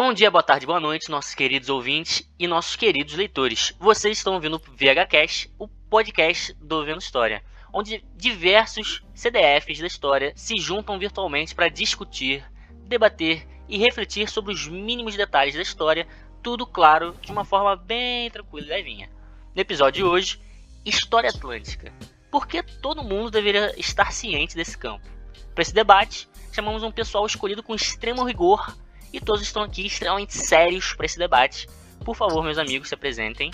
Bom dia, boa tarde, boa noite, nossos queridos ouvintes e nossos queridos leitores. Vocês estão ouvindo o VHCast, o podcast do Vendo História, onde diversos CDFs da história se juntam virtualmente para discutir, debater e refletir sobre os mínimos detalhes da história, tudo, claro, de uma forma bem tranquila e levinha. No episódio de hoje, História Atlântica. Por que todo mundo deveria estar ciente desse campo? Para esse debate, chamamos um pessoal escolhido com extremo rigor. E todos estão aqui extremamente sérios para esse debate. Por favor, meus amigos, se apresentem.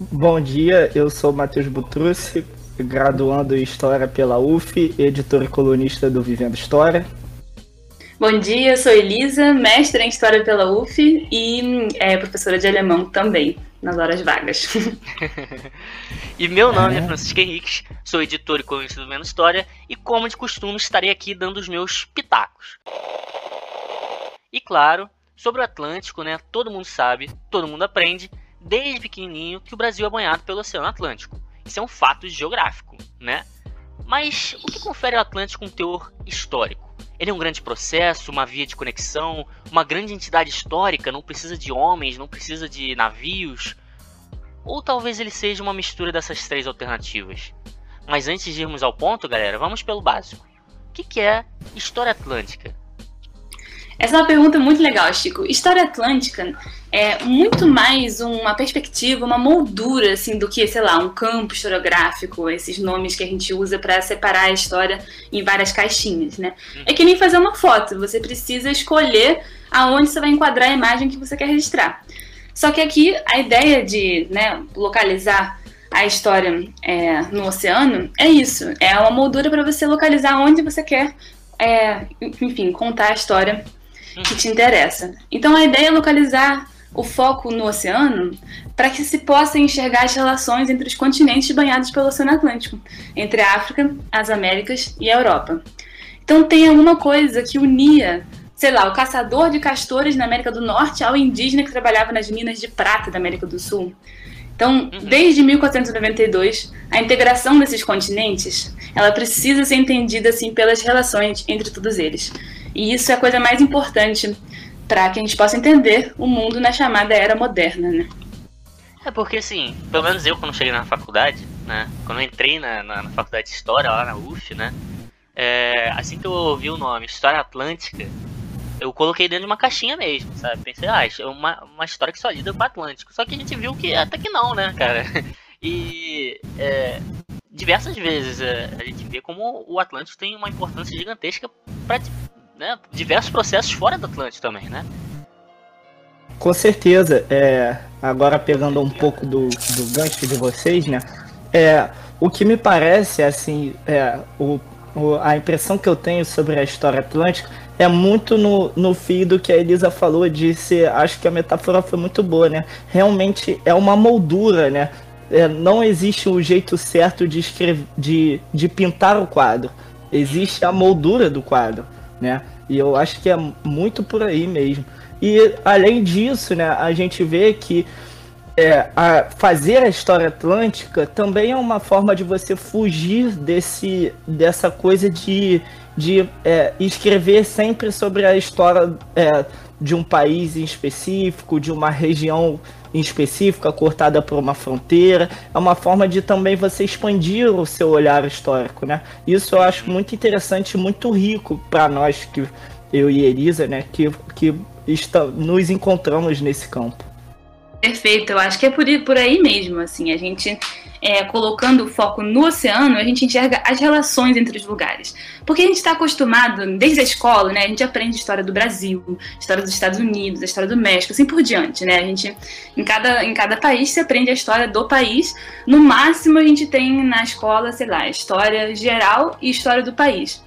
Bom dia, eu sou Matheus Butrusci, graduando em História pela UF, editor e colunista do Vivendo História. Bom dia, eu sou Elisa, mestra em História pela UF e professora de alemão também, nas horas vagas. E meu nome é Francisco Henrique, sou editor e colunista do Vivendo História e, como de costume, estarei aqui dando os meus pitacos. E claro, sobre o Atlântico, né? Todo mundo sabe, todo mundo aprende, desde pequenininho, que o Brasil é banhado pelo Oceano Atlântico. Isso é um fato geográfico, né? Mas o que confere ao Atlântico um teor histórico? Ele é um grande processo, uma via de conexão, uma grande entidade histórica, não precisa de homens, não precisa de navios. Ou talvez ele seja uma mistura dessas três alternativas. Mas antes de irmos ao ponto, galera, vamos pelo básico. O que é História Atlântica? Essa é uma pergunta muito legal, Chico. História Atlântica é muito mais uma perspectiva, uma moldura, assim, do que, sei lá, um campo historiográfico, esses nomes que a gente usa para separar a história em várias caixinhas, né? É que nem fazer uma foto, você precisa escolher aonde você vai enquadrar a imagem que você quer registrar. Só que aqui a ideia de, né, localizar a história no oceano é isso, é uma moldura para você localizar onde você quer, enfim, contar a história que te interessa. Então a ideia é localizar o foco no oceano para que se possa enxergar as relações entre os continentes banhados pelo Oceano Atlântico, entre a África, as Américas e a Europa. Então tem alguma coisa que unia, sei lá, o caçador de castores na América do Norte ao indígena que trabalhava nas minas de prata da América do Sul. Então, desde 1492, a integração desses continentes, ela precisa ser entendida, assim, pelas relações entre todos eles. E isso é a coisa mais importante para que a gente possa entender o mundo na chamada Era Moderna, né? É porque, assim, pelo menos eu, quando cheguei na faculdade, né? Quando eu entrei na faculdade de História, lá na UF, né? Assim que eu ouvi o nome História Atlântica, eu coloquei dentro de uma caixinha mesmo, sabe? Pensei, é uma história que só lida com o Atlântico. Só que a gente viu que até que não, né, cara? E... diversas vezes a gente vê como o Atlântico tem uma importância gigantesca para... né, diversos processos fora do Atlântico também, né? Com certeza. Agora pegando um pouco do gancho de vocês, né? O que me parece, assim, a impressão que eu tenho sobre a História Atlântica é muito no fio do que a Elisa falou, acho que a metáfora foi muito boa, né? Realmente é uma moldura, né? Não existe o jeito certo de escrever, de pintar o quadro. Existe a moldura do quadro, né? E eu acho que é muito por aí mesmo. E além disso, né, a gente vê que fazer a História Atlântica também é uma forma de você fugir dessa coisa de escrever sempre sobre a história de um país em específico, de uma região em específica, cortada por uma fronteira. É uma forma de também você expandir o seu olhar histórico, né? Isso eu acho muito interessante, muito rico para nós, que eu e Elisa, né, que nos encontramos nesse campo. Perfeito, eu acho que é por aí mesmo, assim, a gente colocando o foco no oceano, a gente enxerga as relações entre os lugares, porque a gente está acostumado, desde a escola, né, a gente aprende história do Brasil, história dos Estados Unidos, a história do México, assim por diante, né, a gente, em cada país se aprende a história do país, no máximo a gente tem na escola, sei lá, história geral e história do país.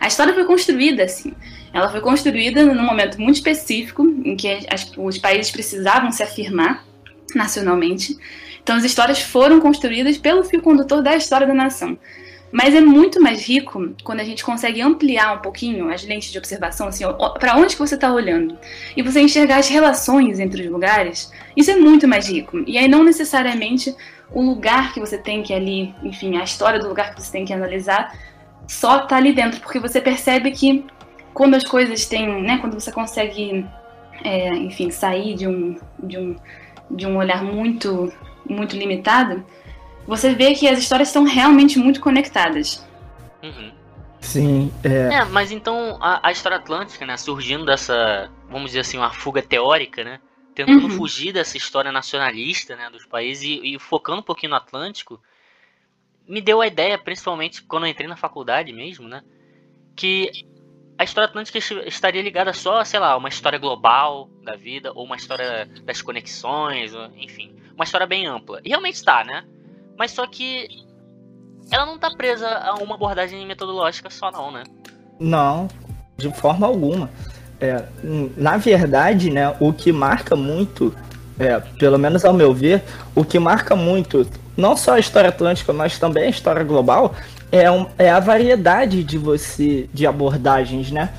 A história foi construída assim. Ela foi construída num momento muito específico, em que os países precisavam se afirmar nacionalmente. Então, as histórias foram construídas pelo fio condutor da história da nação. Mas é muito mais rico quando a gente consegue ampliar um pouquinho as lentes de observação, assim, para onde que você está olhando. E você enxergar as relações entre os lugares, isso é muito mais rico. E aí, não necessariamente o lugar que você tem que ali, enfim, a história do lugar que você tem que analisar, só está ali dentro, porque você percebe que quando as coisas têm, né, quando você consegue enfim, sair de um olhar muito, muito limitado, você vê que as histórias estão realmente muito conectadas. Uhum. Sim, mas então a história atlântica, né, surgindo dessa, vamos dizer assim, uma fuga teórica, né, tentando fugir dessa história nacionalista, né, dos países e focando um pouquinho no Atlântico, me deu a ideia, principalmente quando eu entrei na faculdade mesmo, né, que a história atlântica estaria ligada só, sei lá, uma história global da vida, ou uma história das conexões, enfim, uma história bem ampla. E realmente está, né? Mas só que ela não está presa a uma abordagem metodológica só, não, né? Não, de forma alguma. Na verdade, né, o que marca muito, pelo menos ao meu ver, o que marca muito, não só a história atlântica, mas também a história global, é a variedade de abordagens, né?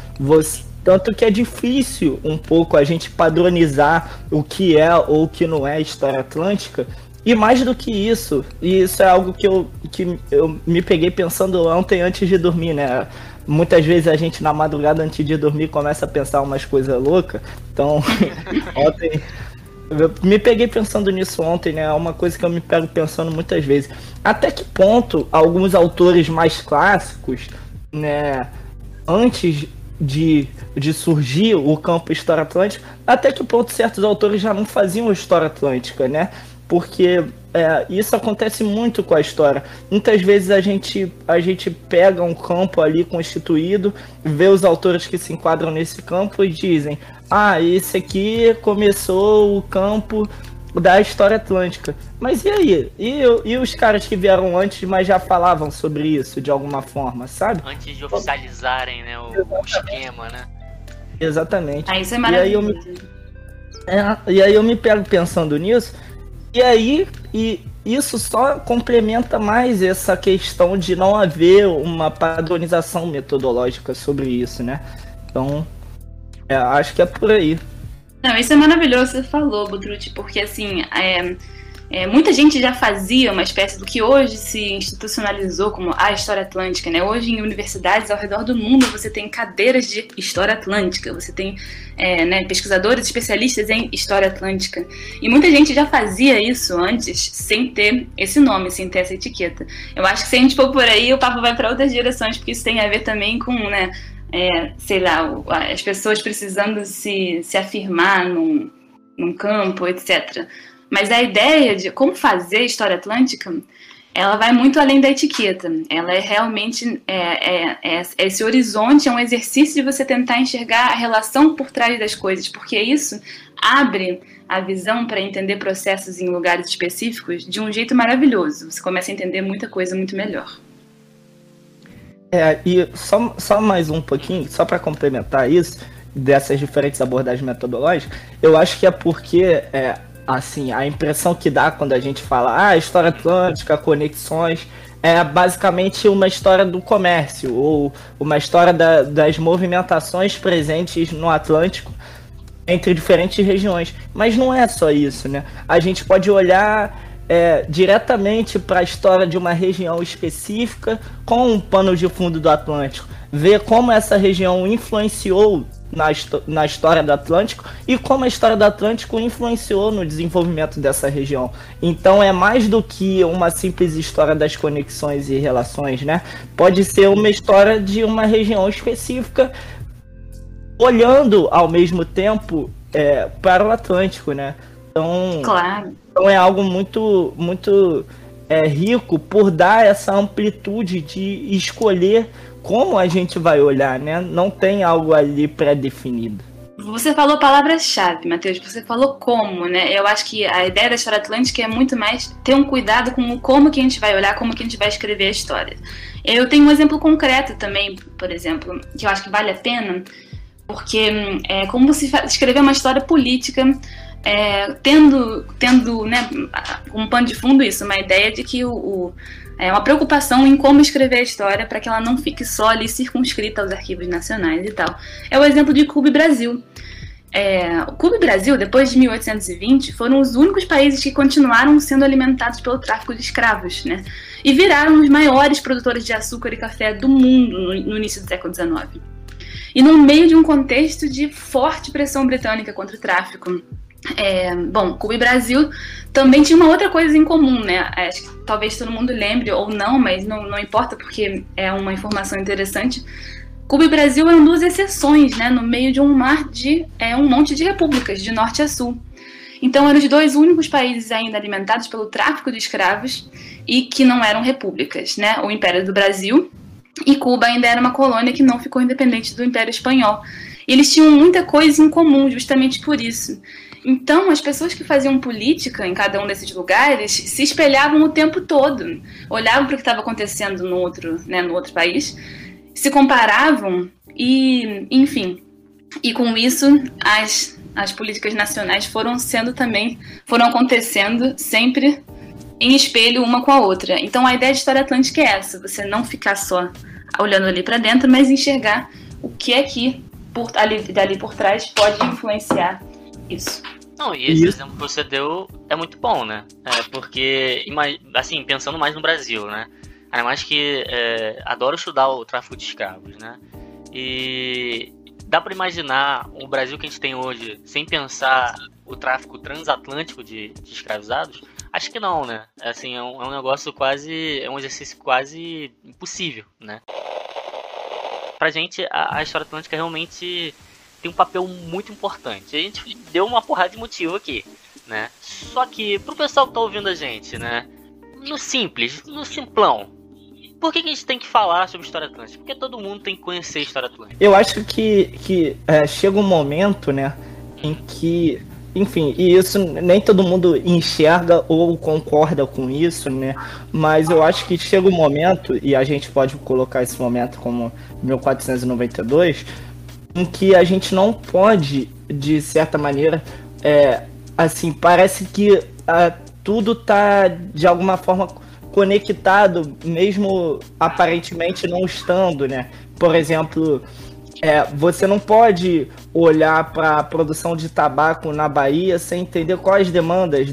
Tanto que é difícil um pouco a gente padronizar o que é ou o que não é história atlântica. E mais do que isso, e isso é algo que eu me peguei pensando ontem antes de dormir, né? Muitas vezes a gente na madrugada antes de dormir começa a pensar umas coisas loucas. Então, ontem eu me peguei pensando nisso ontem, né? É uma coisa que eu me pego pensando muitas vezes. Até que ponto alguns autores mais clássicos, né, antes de surgir o campo História Atlântica, até que ponto certos autores já não faziam História Atlântica, né? Porque isso acontece muito com a história. Muitas vezes a gente pega um campo ali constituído, vê os autores que se enquadram nesse campo e dizem: ah, esse aqui começou o campo da história atlântica. Mas e aí? E os caras que vieram antes, mas já falavam sobre isso de alguma forma, sabe? Antes de oficializarem, né, o esquema, né? Exatamente. Ah, isso é maravilhoso. E aí eu me pego pensando nisso. E isso só complementa mais essa questão de não haver uma padronização metodológica sobre isso, né? Então, acho que é por aí. Não, isso é maravilhoso que você falou, Butrusci, porque assim, muita gente já fazia uma espécie do que hoje se institucionalizou como a História Atlântica, né? Hoje em universidades ao redor do mundo você tem cadeiras de História Atlântica, você tem pesquisadores especialistas em História Atlântica. E muita gente já fazia isso antes sem ter esse nome, sem ter essa etiqueta. Eu acho que se a gente for por aí, o papo vai para outras direções, porque isso tem a ver também com, né, as pessoas precisando se afirmar num campo, etc. Mas a ideia de como fazer História Atlântica, ela vai muito além da etiqueta. Ela é realmente esse horizonte, é um exercício de você tentar enxergar a relação por trás das coisas, porque isso abre a visão para entender processos em lugares específicos de um jeito maravilhoso. Você começa a entender muita coisa muito melhor. E só mais um pouquinho, só para complementar isso, dessas diferentes abordagens metodológicas, eu acho que é porque... assim, a impressão que dá quando a gente fala História Atlântica, conexões, é basicamente uma história do comércio, ou uma história das movimentações presentes no Atlântico entre diferentes regiões. Mas não é só isso, né? A gente pode olhar diretamente para a história de uma região específica com um pano de fundo do Atlântico, ver como essa região influenciou na história do Atlântico e como a história do Atlântico influenciou no desenvolvimento dessa região. Então é mais do que uma simples história das conexões e relações, né? Pode ser uma história de uma região específica olhando ao mesmo tempo para o Atlântico, né? Então, claro. Então é algo muito, muito rico por dar essa amplitude de escolher como a gente vai olhar, né? Não tem algo ali pré-definido. Você falou palavras-chave, Matheus. Você falou como, né? Eu acho que a ideia da História Atlântica é muito mais ter um cuidado com o como que a gente vai olhar, como que a gente vai escrever a história. Eu tenho um exemplo concreto também, por exemplo, que eu acho que vale a pena, porque é como se escrever uma história política, tendo né, um pano de fundo isso, uma ideia de que é uma preocupação em como escrever a história para que ela não fique só ali circunscrita aos arquivos nacionais e tal. É o exemplo de Cuba e Brasil. Cuba e Brasil, depois de 1820, foram os únicos países que continuaram sendo alimentados pelo tráfico de escravos, né? E viraram os maiores produtores de açúcar e café do mundo no início do século XIX. e no meio de um contexto de forte pressão britânica contra o tráfico. Bom, Cuba e Brasil também tinha uma outra coisa em comum, né? Acho que talvez todo mundo lembre ou não, mas não importa porque é uma informação interessante. Cuba e Brasil eram duas exceções, né, no meio de um mar de um monte de repúblicas, de norte a sul. Então eram os dois únicos países ainda alimentados pelo tráfico de escravos e que não eram repúblicas, né? O Império do Brasil, e Cuba ainda era uma colônia que não ficou independente do Império Espanhol. Eles tinham muita coisa em comum, justamente por isso. Então, as pessoas que faziam política em cada um desses lugares se espelhavam o tempo todo, olhavam para o que estava acontecendo no outro país, se comparavam e, enfim, e com isso as políticas nacionais foram acontecendo sempre em espelho uma com a outra. Então a ideia de História Atlântica é essa, você não ficar só olhando ali para dentro, mas enxergar o que é que dali por trás pode influenciar isso. Não, e esse exemplo que você deu é muito bom, né? Porque, assim, pensando mais no Brasil, né? Ainda mais que adoro estudar o tráfico de escravos, né? E dá para imaginar o Brasil que a gente tem hoje sem pensar o tráfico transatlântico de escravizados? Acho que não, né? Assim, é um negócio quase... é um exercício quase impossível, né? Pra gente, a História Atlântica realmente tem um papel muito importante. A gente deu uma porrada de motivo aqui, né? Só que, pro pessoal que tá ouvindo a gente, né? No simplão. Por que a gente tem que falar sobre História Atlântica? Porque todo mundo tem que conhecer a História Atlântica. Eu acho que chega um momento, né, em que, enfim, e isso nem todo mundo enxerga ou concorda com isso, né, mas eu acho que chega um momento, e a gente pode colocar esse momento como 1492, em que a gente não pode, de certa maneira, assim, parece que tudo tá, de alguma forma, conectado, mesmo aparentemente não estando, né? Por exemplo, você não pode olhar para a produção de tabaco na Bahia sem entender quais demandas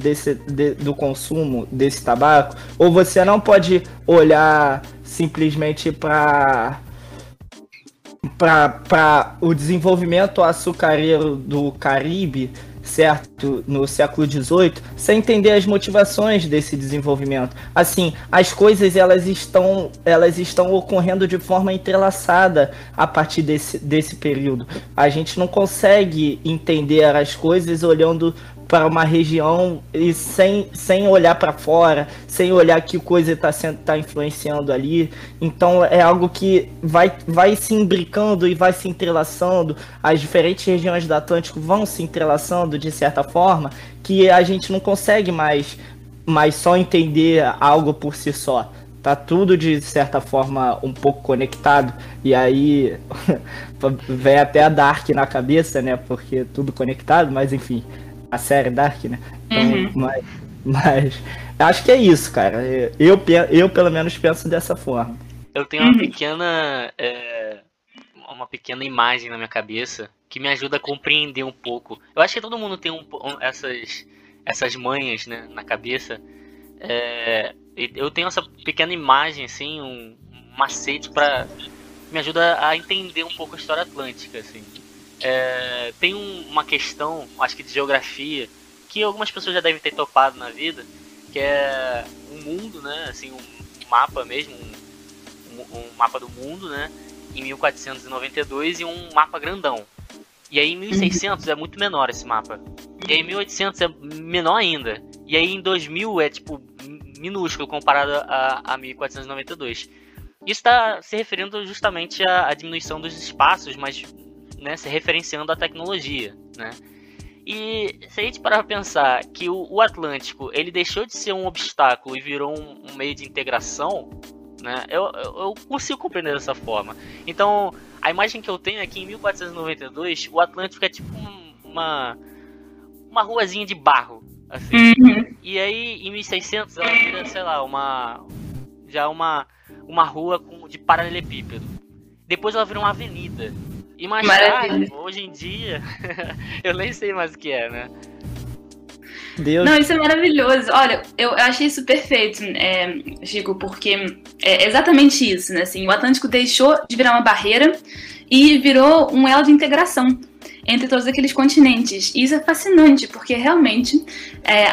do consumo desse tabaco. Ou você não pode olhar simplesmente para o desenvolvimento açucareiro do Caribe, certo, no século XVIII, sem entender as motivações desse desenvolvimento. Assim, as coisas elas estão ocorrendo de forma entrelaçada a partir desse período. A gente não consegue entender as coisas olhando para uma região e sem olhar para fora, sem olhar que coisa está influenciando ali. Então é algo que vai se imbricando e vai se entrelaçando, as diferentes regiões do Atlântico vão se entrelaçando de certa forma, que a gente não consegue mais só entender algo por si só. Tá tudo de certa forma um pouco conectado, e aí vem até a Dark na cabeça, né, porque tudo conectado, mas enfim... a série Dark, né? Então, uhum. Mas acho que é isso, cara. Eu pelo menos penso dessa forma. Eu tenho uma pequena imagem na minha cabeça que me ajuda a compreender um pouco. Eu acho que todo mundo tem essas manhas, né, na cabeça. Eu tenho essa pequena imagem, assim, um macete para me ajuda a entender um pouco a História Atlântica, assim. Tem uma questão, acho que de geografia, que algumas pessoas já devem ter topado na vida, que é um mundo, né, assim, um mapa mesmo, um mapa do mundo, né, em 1492, e um mapa grandão. E aí em 1600 é muito menor esse mapa. E aí em 1800 é menor ainda. E aí em 2000 é tipo minúsculo comparado a 1492. Isso está se referindo justamente à diminuição dos espaços, mas, né, se referenciando à tecnologia, né? E se a gente parar para pensar que o Atlântico, ele deixou de ser um obstáculo e virou um meio de integração, né, eu consigo compreender dessa forma. Então a imagem que eu tenho é que em 1492 o Atlântico é tipo uma ruazinha de barro, assim. E aí em 1600 ela vira, sei lá, uma rua de paralelepípedo. Depois ela vira uma avenida. E mais tarde, hoje em dia, eu nem sei mais o que é, né? Deus. Não, isso é maravilhoso. Olha, eu achei isso perfeito, Chico, porque é exatamente isso, né? Assim, o Atlântico deixou de virar uma barreira e virou um elo de integração entre todos aqueles continentes. E isso é fascinante, porque realmente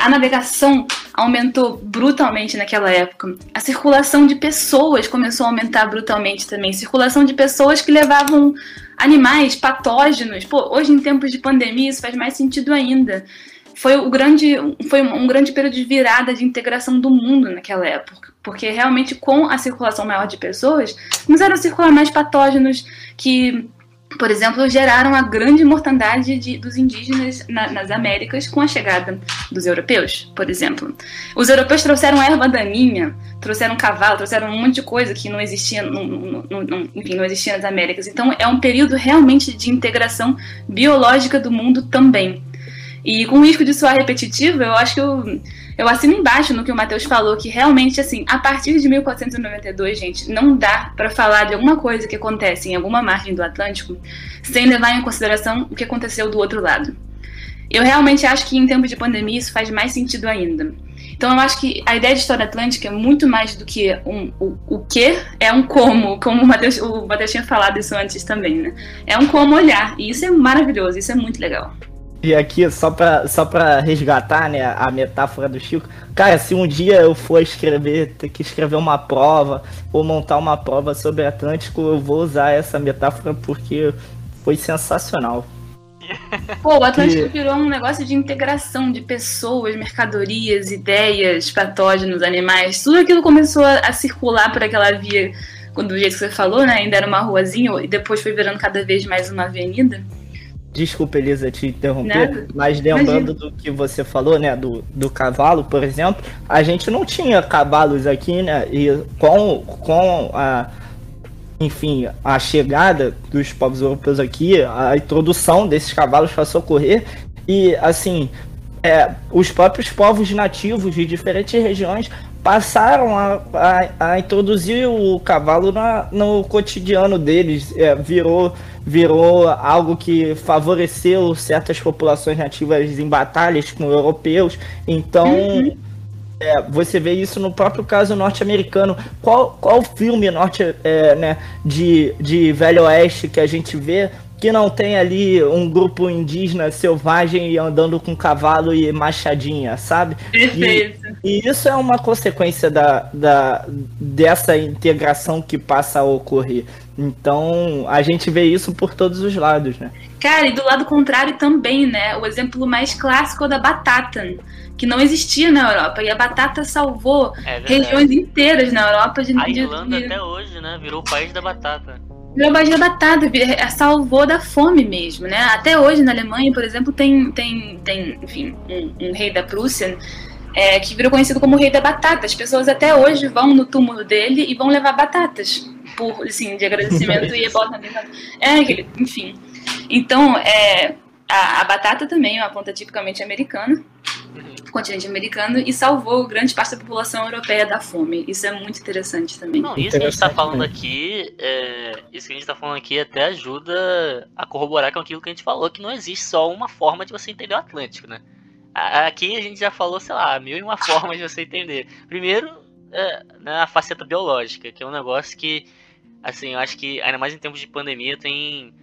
a navegação aumentou brutalmente naquela época. A circulação de pessoas começou a aumentar brutalmente também. Circulação de pessoas que levavam animais, patógenos. Pô, hoje, em tempos de pandemia, isso faz mais sentido ainda. Foi um grande período de virada de integração do mundo naquela época, porque realmente com a circulação maior de pessoas, começaram a circular mais patógenos que, por exemplo, geraram a grande mortandade dos indígenas nas Américas com a chegada dos europeus, por exemplo. Os europeus trouxeram erva daninha, trouxeram cavalo, trouxeram um monte de coisa que não existia, não existia nas Américas. Então é um período realmente de integração biológica do mundo também. E com o risco de soar repetitivo, eu acho que eu assino embaixo no que o Matheus falou, que realmente, assim, a partir de 1492, gente, não dá para falar de alguma coisa que acontece em alguma margem do Atlântico sem levar em consideração o que aconteceu do outro lado. Eu realmente acho que em tempos de pandemia isso faz mais sentido ainda. Então eu acho que a ideia de história atlântica é muito mais do que como o Matheus tinha falado isso antes também, né? É um como olhar, e isso é maravilhoso, isso é muito legal. E aqui, só pra resgatar, né, a metáfora do Chico, cara, se um dia eu for ter que escrever uma prova ou montar uma prova sobre Atlântico, eu vou usar essa metáfora porque foi sensacional. Pô, o Atlântico virou um negócio de integração de pessoas, mercadorias, ideias, patógenos, animais, tudo aquilo começou a circular por aquela via, do jeito que você falou, né, ainda era uma ruazinha e depois foi virando cada vez mais uma avenida. Desculpa, Elisa, te interromper, nada. Mas lembrando do que você falou, né, do cavalo, por exemplo, a gente não tinha cavalos aqui, né, e com a chegada dos povos europeus aqui, a introdução desses cavalos passou a ocorrer, e assim, os próprios povos nativos de diferentes regiões passaram a introduzir o cavalo no cotidiano deles, virou algo que favoreceu certas populações nativas em batalhas com europeus, então você vê isso no próprio caso norte-americano. Qual filme de Velho Oeste que a gente vê que não tem ali um grupo indígena selvagem e andando com cavalo e machadinha, sabe? Perfeito. E isso é uma consequência dessa integração que passa a ocorrer. Então, a gente vê isso por todos os lados, né? Cara, e do lado contrário também, né? O exemplo mais clássico é da batata, que não existia na Europa. E a batata salvou regiões inteiras na Europa. A Irlanda até hoje, né? Virou o país da batata. Virou o país da batata, salvou da fome mesmo, né? Até hoje na Alemanha, por exemplo, tem um rei da Prússia... que virou conhecido como o rei da batata. As pessoas até hoje vão no túmulo dele e vão levar batatas, por, assim, de agradecimento e botam dentro. Enfim. Então, a batata também é uma planta tipicamente americana, continente americano, e salvou grande parte da população europeia da fome. Isso é muito interessante também. Não, isso que a gente está falando aqui, isso que a gente está falando aqui até ajuda a corroborar com aquilo que a gente falou, que não existe só uma forma de você entender o Atlântico, né? Aqui a gente já falou, sei lá, mil e uma formas de você entender. Primeiro, na faceta biológica, que é um negócio que, assim, eu acho que, ainda mais em tempos de pandemia, tem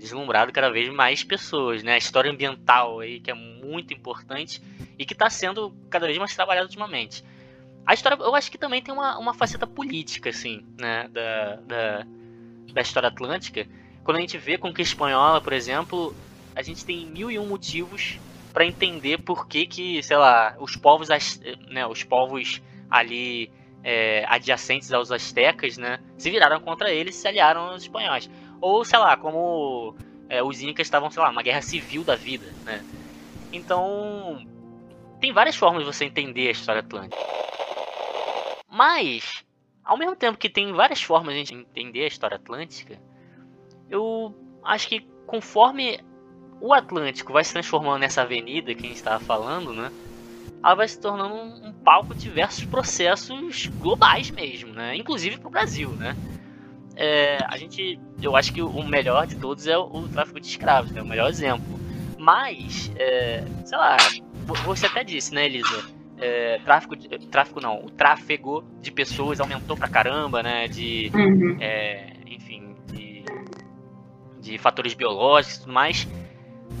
deslumbrado cada vez mais pessoas, né? A história ambiental aí, que é muito importante e que está sendo cada vez mais trabalhada ultimamente. A história, eu acho que também tem uma faceta política, assim, né? Da história atlântica. Quando a gente vê com a espanhola, por exemplo, a gente tem 1001 motivos para entender por que, sei lá, os povos ali adjacentes aos astecas, né, se viraram contra eles e se aliaram aos espanhóis. Ou, sei lá, como os incas estavam, sei lá, uma guerra civil da vida, né. Então, tem várias formas de você entender a história atlântica. Mas, ao mesmo tempo que tem várias formas de a gente entender a história atlântica, eu acho que conforme o Atlântico vai se transformando nessa avenida que a gente estava falando, né? Ela vai se tornando um palco de diversos processos globais mesmo, né? Inclusive para o Brasil, né? Eu acho que o melhor de todos é o tráfico de escravos, né? O melhor exemplo. Mas, sei lá, você até disse, né, Elisa? O tráfego de pessoas aumentou pra caramba, né? De, uhum. Enfim, de de fatores biológicos e tudo mais.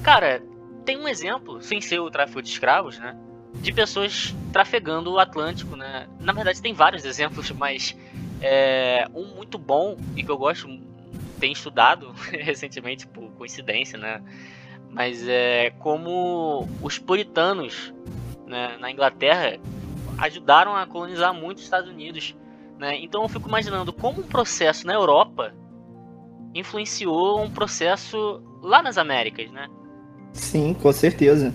Cara, tem um exemplo, sem ser o tráfico de escravos, né? De pessoas trafegando o Atlântico, né? Na verdade, tem vários exemplos, mas um muito bom e que eu gosto, tenho estudado recentemente por coincidência, né? Mas é como os puritanos, né, na Inglaterra ajudaram a colonizar muito os Estados Unidos, né? Então eu fico imaginando como um processo na Europa influenciou um processo lá nas Américas, né? Sim, com certeza.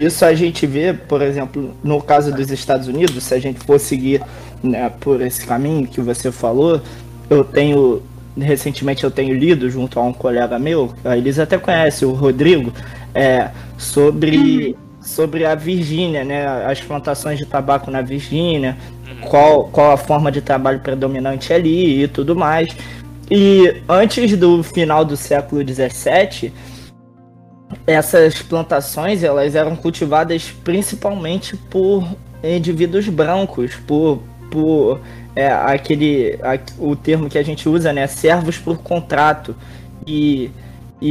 Isso a gente vê, por exemplo, no caso dos Estados Unidos, se a gente for seguir, né, por esse caminho que você falou, recentemente eu tenho lido junto a um colega meu, a Elisa até conhece, o Rodrigo, sobre a Virgínia, né, as plantações de tabaco na Virgínia, qual a forma de trabalho predominante ali e tudo mais. E antes do final do século XVII, essas plantações elas eram cultivadas principalmente por indivíduos brancos, o termo que a gente usa, né, servos por contrato, e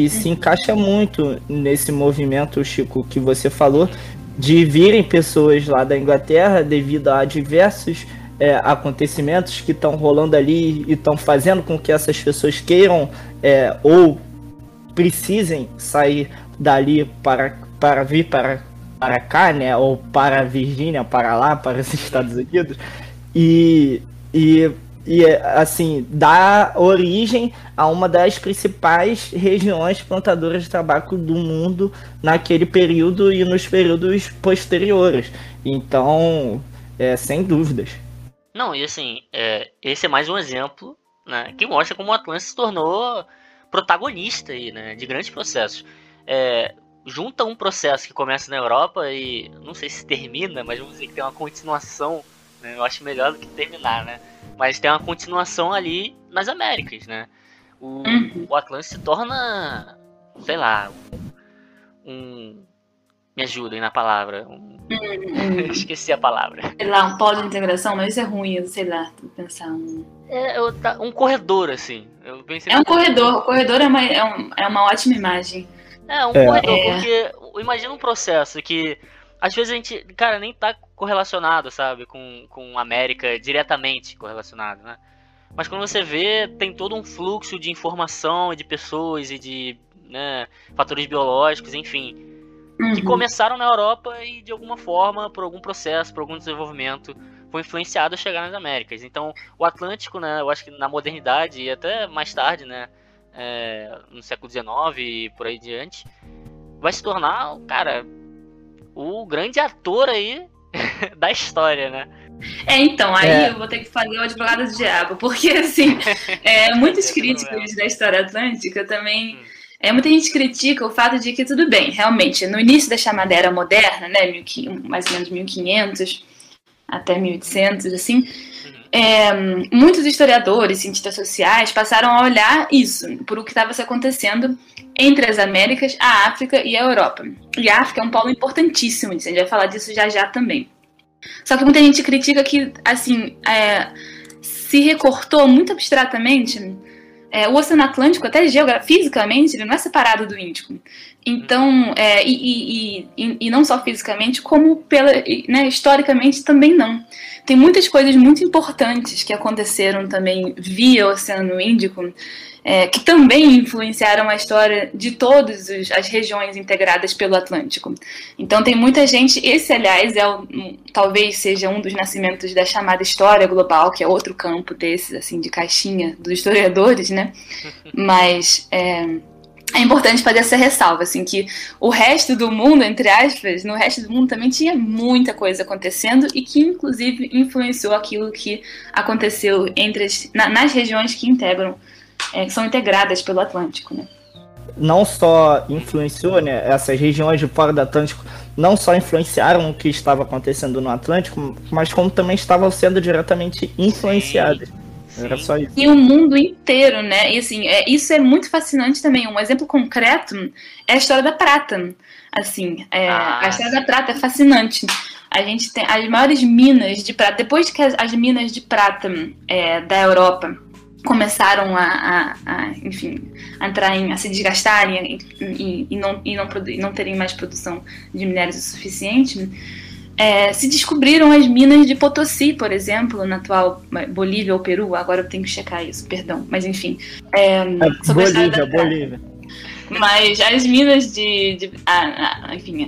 se encaixa muito nesse movimento, Chico, que você falou, de virem pessoas lá da Inglaterra devido a diversos acontecimentos que estão rolando ali e estão fazendo com que essas pessoas queiram ou precisem sair dali para vir para cá, né, ou para a Virgínia, para lá, para os Estados Unidos, e assim, dá origem a uma das principais regiões plantadoras de tabaco do mundo naquele período e nos períodos posteriores. Então, sem dúvidas. Não, e assim, esse é mais um exemplo, né, que mostra como o Atlântico se tornou protagonista aí, né, de grandes processos. Junta um processo que começa na Europa e não sei se termina, mas vamos dizer que tem uma continuação, né, eu acho melhor do que terminar, né? Mas tem uma continuação ali nas Américas, né? O Atlântico se torna, sei lá, me ajudem na palavra. Esqueci a palavra. Sei lá, um polo de integração, mas isso é ruim, eu sei lá, tô pensando. Um corredor, assim. Eu pensei corredor, o corredor é uma ótima imagem. Corredor, porque imagina um processo que às vezes a gente, cara, nem tá correlacionado, sabe, com a América diretamente correlacionado, né? Mas quando você vê, tem todo um fluxo de informação, de pessoas e de, né, fatores biológicos, enfim, que começaram na Europa e de alguma forma, por algum processo, por algum desenvolvimento, foi influenciado a chegar nas Américas. Então, o Atlântico, né, eu acho que na modernidade e até mais tarde, né, no século XIX e por aí diante, vai se tornar, cara, o grande ator aí da história, né? Então, aí eu vou ter que fazer o advogado do diabo, porque, assim, muitos críticos da história atlântica também... muita gente critica o fato de que, tudo bem, realmente, no início da chamada Era Moderna, né, mais ou menos 1500 até 1800, assim, muitos historiadores, cientistas sociais, passaram a olhar isso, por o que estava se acontecendo entre as Américas, a África e a Europa. E a África é um polo importantíssimo, a gente vai falar disso já já também. Só que muita gente critica que, assim, se recortou muito abstratamente... o Oceano Atlântico, até fisicamente, ele não é separado do Índico. Então, e não só fisicamente, como historicamente também não. Tem muitas coisas muito importantes que aconteceram também via Oceano Índico, que também influenciaram a história de todas as regiões integradas pelo Atlântico. Então, tem muita gente... Esse, aliás, talvez seja um dos nascimentos da chamada história global, que é outro campo desses, assim, de caixinha dos historiadores, né? Mas... é importante fazer essa ressalva, assim, que o resto do mundo, entre aspas, no resto do mundo também tinha muita coisa acontecendo e que, inclusive, influenciou aquilo que aconteceu nas regiões que integram, que são integradas pelo Atlântico, né? Não só influenciou, né, essas regiões de fora do Atlântico, não só influenciaram o que estava acontecendo no Atlântico, mas como também estavam sendo diretamente influenciadas. Era só isso. E o mundo inteiro, né? E assim, isso é muito fascinante também. Um exemplo concreto é a história da prata. Assim, a história da prata é fascinante. A gente tem as maiores minas de prata. Depois que as minas de prata da Europa começaram a entrar a se desgastarem e não terem mais produção de minérios o suficiente, se descobriram as minas de Potosí, por exemplo, na atual Bolívia ou Peru, agora eu tenho que checar isso, perdão, mas enfim. Bolívia. Mas as minas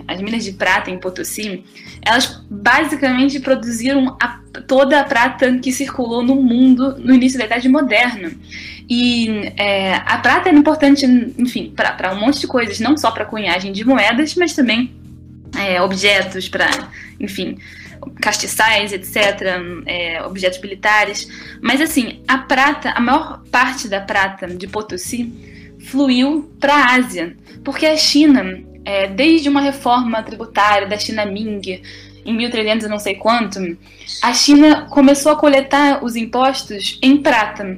as minas de prata em Potosí, elas basicamente produziram toda a prata que circulou no mundo no início da Idade Moderna. E a prata era importante, enfim, para um monte de coisas, não só para cunhagem de moedas, mas também objetos, para, enfim, castiçais, etc., objetos militares. Mas assim, a maior parte da prata de Potosí fluiu para a Ásia, porque a China, desde uma reforma tributária da China Ming, em 1300 e não sei quanto, a China começou a coletar os impostos em prata.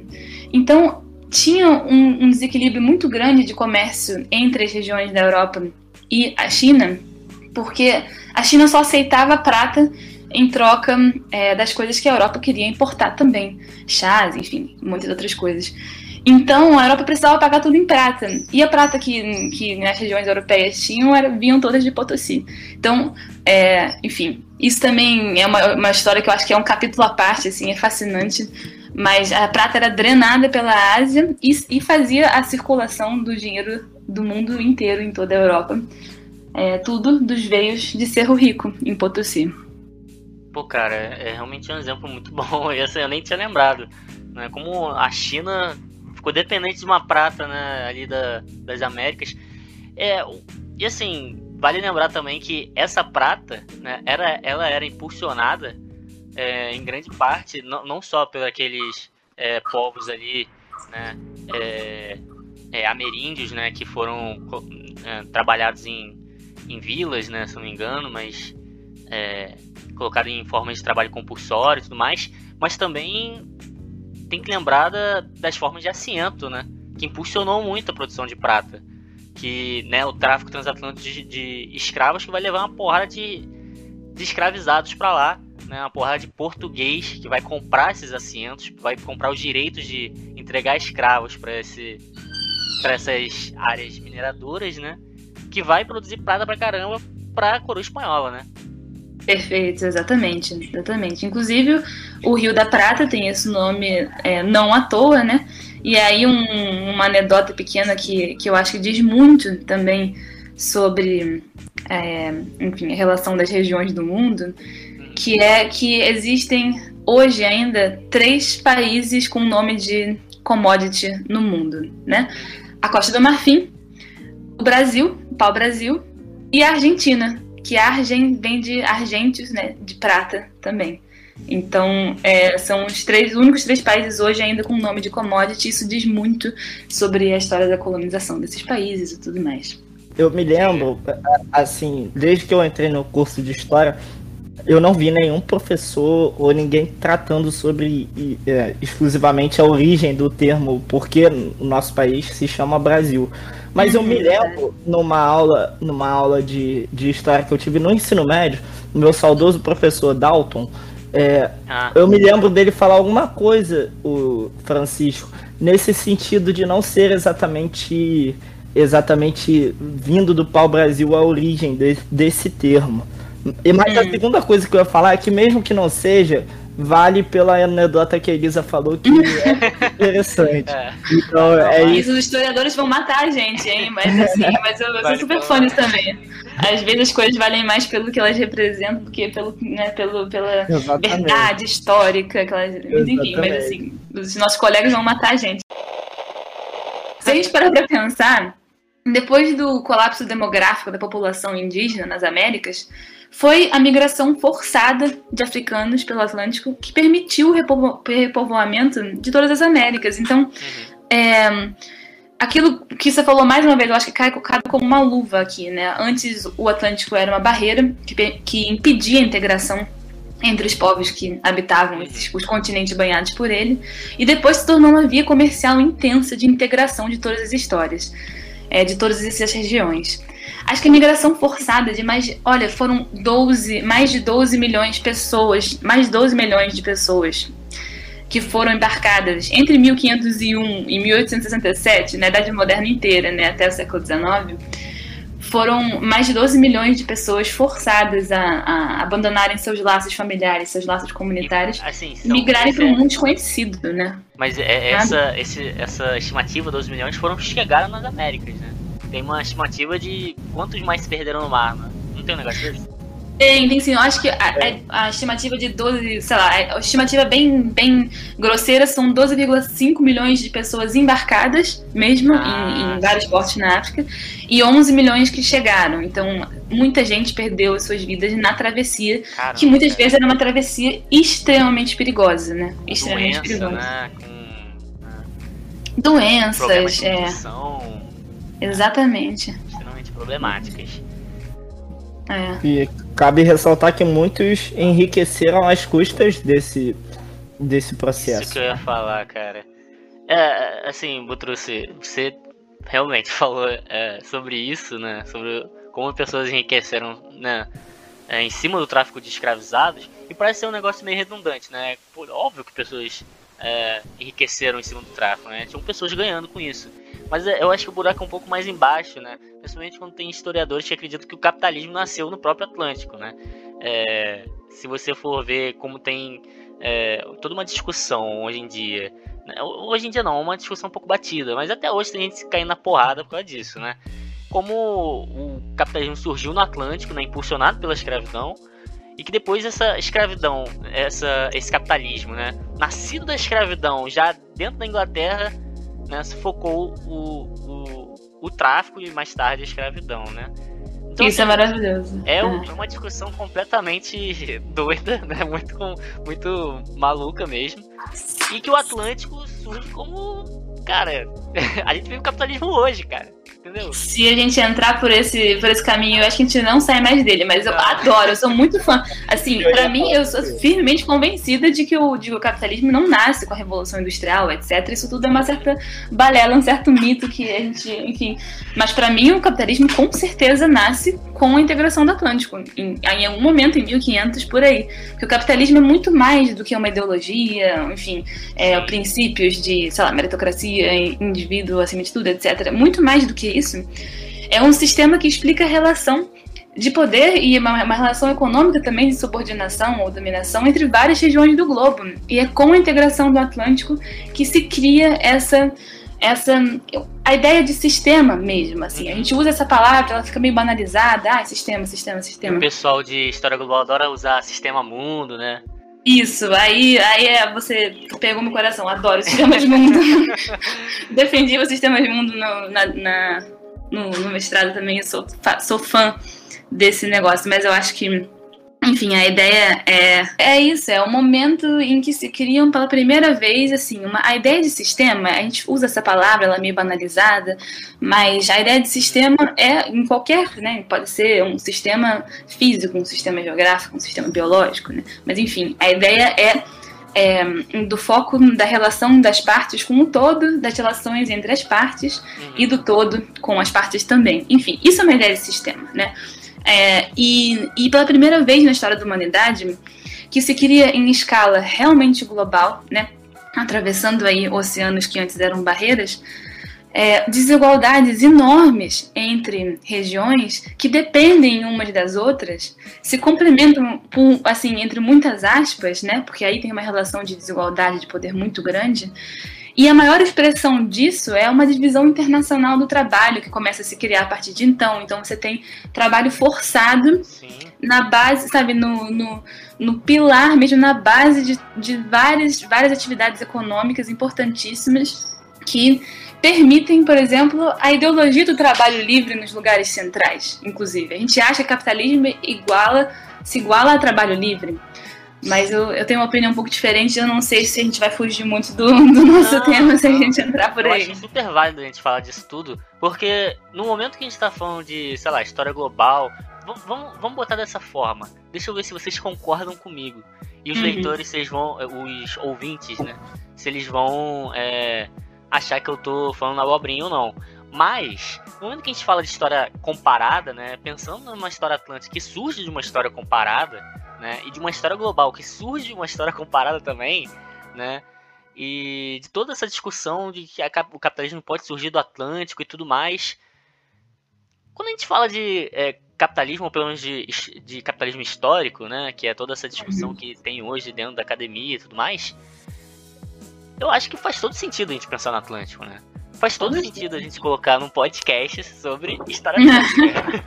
Então, tinha um desequilíbrio muito grande de comércio entre as regiões da Europa e a China, porque a China só aceitava prata em troca das coisas que a Europa queria importar também, chás, enfim, muitas outras coisas. Então, a Europa precisava pagar tudo em prata. E a prata que nas regiões europeias tinham, vinham todas de Potosí. Então, enfim, isso também é uma história que eu acho que é um capítulo à parte, assim, é fascinante. Mas a prata era drenada pela Ásia e fazia a circulação do dinheiro do mundo inteiro, em toda a Europa. Tudo dos veios de Cerro Rico, em Potosí. Pô, cara, é realmente um exemplo muito bom. Essa eu nem tinha lembrado, né? Como a China ficou dependente de uma prata, né, ali das Américas. E assim, vale lembrar também que essa prata, né, ela era impulsionada em grande parte, não só por aqueles povos ali, né, ameríndios, né, que foram trabalhados em vilas, né, se não me engano, mas colocados em formas de trabalho compulsório e tudo mais, mas também tem que lembrar das formas de assento, né, que impulsionou muito a produção de prata, que, né, o tráfico transatlântico de escravos, que vai levar uma porrada de escravizados para lá, né, uma porrada de português que vai comprar esses assentos, vai comprar os direitos de entregar escravos para essas áreas mineradoras, né, que vai produzir prata para caramba para a coroa espanhola, né? Perfeito, exatamente. Inclusive, o Rio da Prata tem esse nome não à toa, né? E aí uma anedota pequena que eu acho que diz muito também sobre enfim, a relação das regiões do mundo, que é que existem hoje ainda 3 países com nome de commodity no mundo, né? A Costa do Marfim, o Brasil, o pau-brasil, e a Argentina, que argem vem de argentios, né, de prata também. Então, são os únicos três países hoje ainda com o nome de commodity. Isso diz muito sobre a história da colonização desses países e tudo mais. Eu me lembro, assim, desde que eu entrei no curso de História, eu não vi nenhum professor ou ninguém tratando sobre exclusivamente a origem do termo, porque o nosso país se chama Brasil. Mas eu me lembro, numa aula de história que eu tive no ensino médio, o meu saudoso professor Dalton, eu me lembro dele falar alguma coisa, o Francisco, nesse sentido de não ser exatamente vindo do pau-brasil a origem desse termo. Mas a segunda coisa que eu ia falar é que, mesmo que não seja, vale pela anedota que a Elisa falou, que é interessante. Então, isso. Os historiadores vão matar a gente, hein? Mas assim, mas eu sou super fã disso também. Às vezes as coisas valem mais pelo que elas representam do que pela verdade histórica. Enfim, mas assim, os nossos colegas vão matar a gente. Se a gente parar pra pensar, depois do colapso demográfico da população indígena nas Américas, foi a migração forçada de africanos pelo Atlântico que permitiu o repovoamento de todas as Américas. Então, aquilo que você falou mais uma vez, eu acho que cai como uma luva aqui, né? Antes, o Atlântico era uma barreira que impedia a integração entre os povos que habitavam os continentes banhados por ele, e depois se tornou uma via comercial intensa de integração de todas as histórias, de todas essas regiões. Acho que a migração forçada foram mais de 12 milhões de pessoas que foram embarcadas entre 1501 e 1867, na Idade Moderna inteira, né, até o século XIX, foram mais de 12 milhões de pessoas forçadas a abandonarem seus laços familiares, seus laços comunitários, e assim, migrarem para um mundo desconhecido, né? Mas essa estimativa, 12 milhões, foram que chegaram nas Américas, né? Tem uma estimativa de quantos mais se perderam no mar, né? Não tem um negócio desse? Tem sim, eu acho que a estimativa de 12, sei lá, a estimativa bem grosseira são 12,5 milhões de pessoas embarcadas mesmo em vários portos na África e 11 milhões que chegaram, então muita gente perdeu as suas vidas na travessia, caramba, que muitas vezes era uma travessia extremamente perigosa, né? Com extremamente doença, perigosa. Né? Com doenças, de condição, exatamente. Extremamente problemáticas. É. E cabe ressaltar que muitos enriqueceram às custas desse processo. Isso que eu ia falar, cara. É, assim, Butrusci, você realmente falou sobre isso, né? Sobre como pessoas enriqueceram, né? Em cima do tráfico de escravizados. E parece ser um negócio meio redundante, né? Óbvio que pessoas enriqueceram em cima do tráfico, né? Tinham pessoas ganhando com isso. Mas eu acho que o buraco é um pouco mais embaixo, né? Principalmente quando tem historiadores que acreditam que o capitalismo nasceu no próprio Atlântico, né? Se você for ver como tem toda uma discussão hoje em dia... Hoje em dia não, uma discussão um pouco batida, mas até hoje tem gente caindo na porrada por causa disso, né? Como o capitalismo surgiu no Atlântico, né? Impulsionado pela escravidão, e que depois essa escravidão, esse capitalismo, né? Nascido da escravidão, já dentro da Inglaterra... Né, sufocou o tráfico e mais tarde a escravidão, né? Então, isso é maravilhoso. É uma discussão completamente doida, né? Muito maluca mesmo. E que o Atlântico surge como... Cara, a gente vive o capitalismo hoje, cara. Entendeu? Se a gente entrar por esse caminho, eu acho que a gente não sai mais dele, mas eu adoro, eu sou muito fã. Assim, pra mim, eu sou firmemente convencida de que o capitalismo não nasce com a Revolução Industrial, etc. Isso tudo é uma certa balela, um certo mito que a gente, enfim... Mas pra mim, o capitalismo com certeza nasce com a integração do Atlântico, em algum momento, em 1500, por aí. Porque o capitalismo é muito mais do que uma ideologia, enfim, princípios de, sei lá, meritocracia, indivíduo acima de tudo, etc. Muito mais do que isso, é um sistema que explica a relação de poder e uma relação econômica também de subordinação ou dominação entre várias regiões do globo, e é com a integração do Atlântico que se cria a ideia de sistema mesmo, assim. A gente usa essa palavra, ela fica meio banalizada, sistema. O pessoal de História Global adora usar sistema mundo, né? Isso, aí você pegou meu coração, adoro o sistema de mundo. Defendi o sistema de mundo no mestrado também, eu sou fã desse negócio, mas eu acho que, enfim, a ideia é isso, é o momento em que se criam pela primeira vez, assim, a ideia de sistema, a gente usa essa palavra, ela é meio banalizada, mas a ideia de sistema é em qualquer, né, pode ser um sistema físico, um sistema geográfico, um sistema biológico, né, mas enfim, a ideia do foco da relação das partes com o todo, das relações entre as partes e do todo com as partes também, enfim, isso é uma ideia de sistema, né. E pela primeira vez na história da humanidade que se cria em escala realmente global, né, atravessando aí oceanos que antes eram barreiras, desigualdades enormes entre regiões que dependem umas das outras, se complementam assim, entre muitas aspas, né, porque aí tem uma relação de desigualdade de poder muito grande. E a maior expressão disso é uma divisão internacional do trabalho que começa a se criar a partir de então. Então você tem trabalho forçado, sim, na base, sabe, no pilar mesmo, na base de várias atividades econômicas importantíssimas que permitem, por exemplo, a ideologia do trabalho livre nos lugares centrais, inclusive. A gente acha que capitalismo se iguala a trabalho livre. Mas eu tenho uma opinião um pouco diferente, eu não sei se a gente vai fugir muito do nosso tema se a gente entrar por aí. Eu acho super válido a gente falar disso tudo, porque no momento que a gente tá falando de, sei lá, história global, vamos botar dessa forma. Deixa eu ver se vocês concordam comigo. E os leitores, se eles vão, os ouvintes, né, se eles vão achar que eu tô falando abobrinha ou não. Mas, no momento que a gente fala de história comparada, né, pensando numa história atlântica que surge de uma história comparada, né, e de uma história global que surge de uma história comparada também, né, e de toda essa discussão de que o capitalismo pode surgir do Atlântico e tudo mais. Quando a gente fala de capitalismo, ou pelo menos de capitalismo histórico, né, que é toda essa discussão que tem hoje dentro da academia e tudo mais, eu acho que faz todo sentido a gente pensar no Atlântico, né? Faz todo sentido a gente colocar num podcast sobre história atlântica.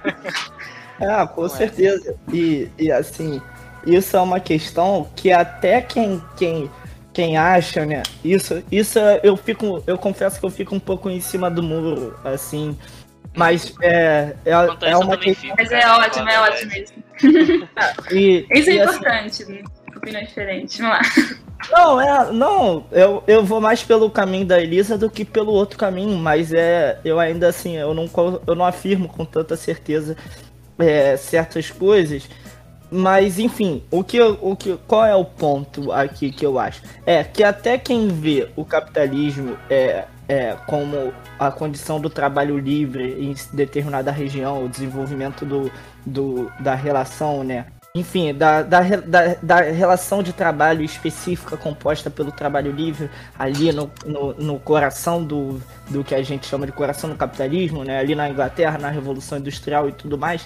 Ah, com certeza. E assim, isso é uma questão que até quem acha, né? Isso eu confesso que eu fico um pouco em cima do muro, assim. Mas é uma questão. Mas é ótimo isso. Isso é importante, assim, né? Opinião diferente, vamos lá. Eu vou mais pelo caminho da Elisa do que pelo outro caminho, mas eu ainda assim, eu não afirmo com tanta certeza certas coisas, mas enfim, qual é o ponto aqui que eu acho? É que até quem vê o capitalismo como a condição do trabalho livre em determinada região, o desenvolvimento da relação, né? Enfim, da relação de trabalho específica composta pelo trabalho livre ali no coração do que a gente chama de coração do capitalismo, né? Ali na Inglaterra, na Revolução Industrial e tudo mais,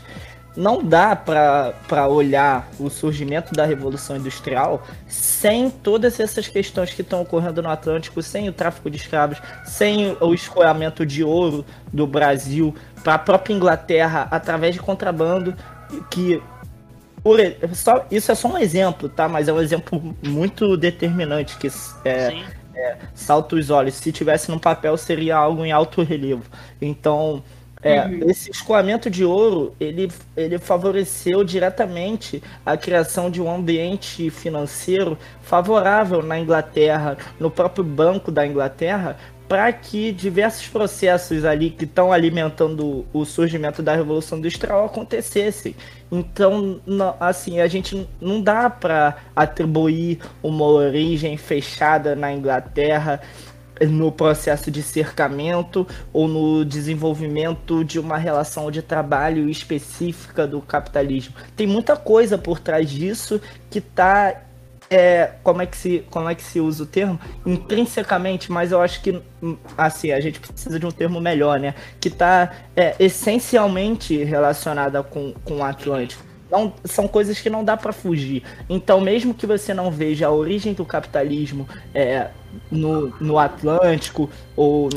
não dá para olhar o surgimento da Revolução Industrial sem todas essas questões que estão ocorrendo no Atlântico, sem o tráfico de escravos, sem o escoamento de ouro do Brasil para a própria Inglaterra através de contrabando, que... isso é só um exemplo, tá? Mas é um exemplo muito determinante que salta os olhos. Se tivesse num papel, seria algo em alto relevo. Então, esse escoamento de ouro, ele favoreceu diretamente a criação de um ambiente financeiro favorável na Inglaterra, no próprio Banco da Inglaterra, para que diversos processos ali que estão alimentando o surgimento da Revolução Industrial acontecessem. Então, assim, a gente não dá para atribuir uma origem fechada na Inglaterra no processo de cercamento ou no desenvolvimento de uma relação de trabalho específica do capitalismo. Tem muita coisa por trás disso que está... Como é que se usa o termo? Intrinsecamente, mas eu acho que assim, a gente precisa de um termo melhor, né? Que está essencialmente relacionada com o Atlântico. Não, são coisas que não dá para fugir. Então, mesmo que você não veja a origem do capitalismo no Atlântico, ou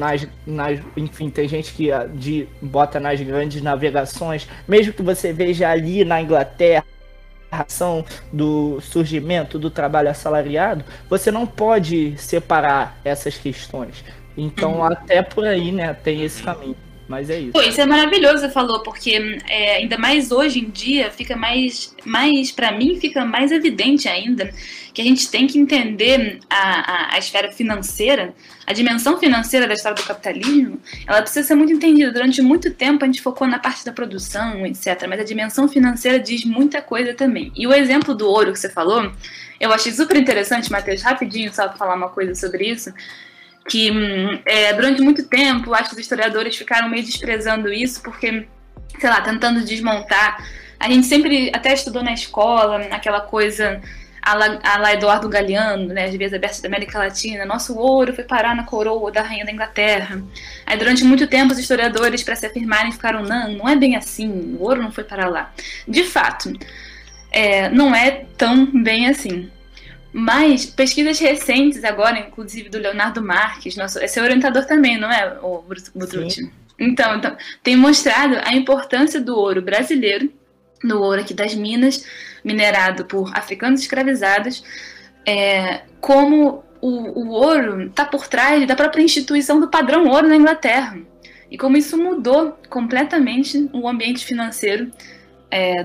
enfim, tem gente que bota nas grandes navegações, mesmo que você veja ali na Inglaterra, razão do surgimento do trabalho assalariado, você não pode separar essas questões. Então, até por aí, né, tem esse caminho. Mas é isso. Pô, isso é maravilhoso, você falou, porque ainda mais hoje em dia fica mais para mim, fica mais evidente ainda que a gente tem que entender a esfera financeira, a dimensão financeira da história do capitalismo, ela precisa ser muito entendida. Durante muito tempo a gente focou na parte da produção, etc., mas a dimensão financeira diz muita coisa também. E o exemplo do ouro que você falou, eu achei super interessante, Matheus, rapidinho, só para falar uma coisa sobre isso, que durante muito tempo acho que os historiadores ficaram meio desprezando isso, porque, sei lá, tentando desmontar, a gente sempre até estudou na escola aquela coisa a lá Eduardo Galeano, né, as vias abertas da América Latina, nosso ouro foi parar na coroa da rainha da Inglaterra. Aí durante muito tempo os historiadores, para se afirmarem, ficaram, não é bem assim, o ouro não foi para lá. De fato, não é tão bem assim. Mas pesquisas recentes agora, inclusive do Leonardo Marques, é seu orientador também, não é, o Butrusci? Então, tem mostrado a importância do ouro brasileiro, do ouro aqui das minas, minerado por africanos escravizados, como o ouro está por trás da própria instituição do padrão ouro na Inglaterra. E como isso mudou completamente o ambiente financeiro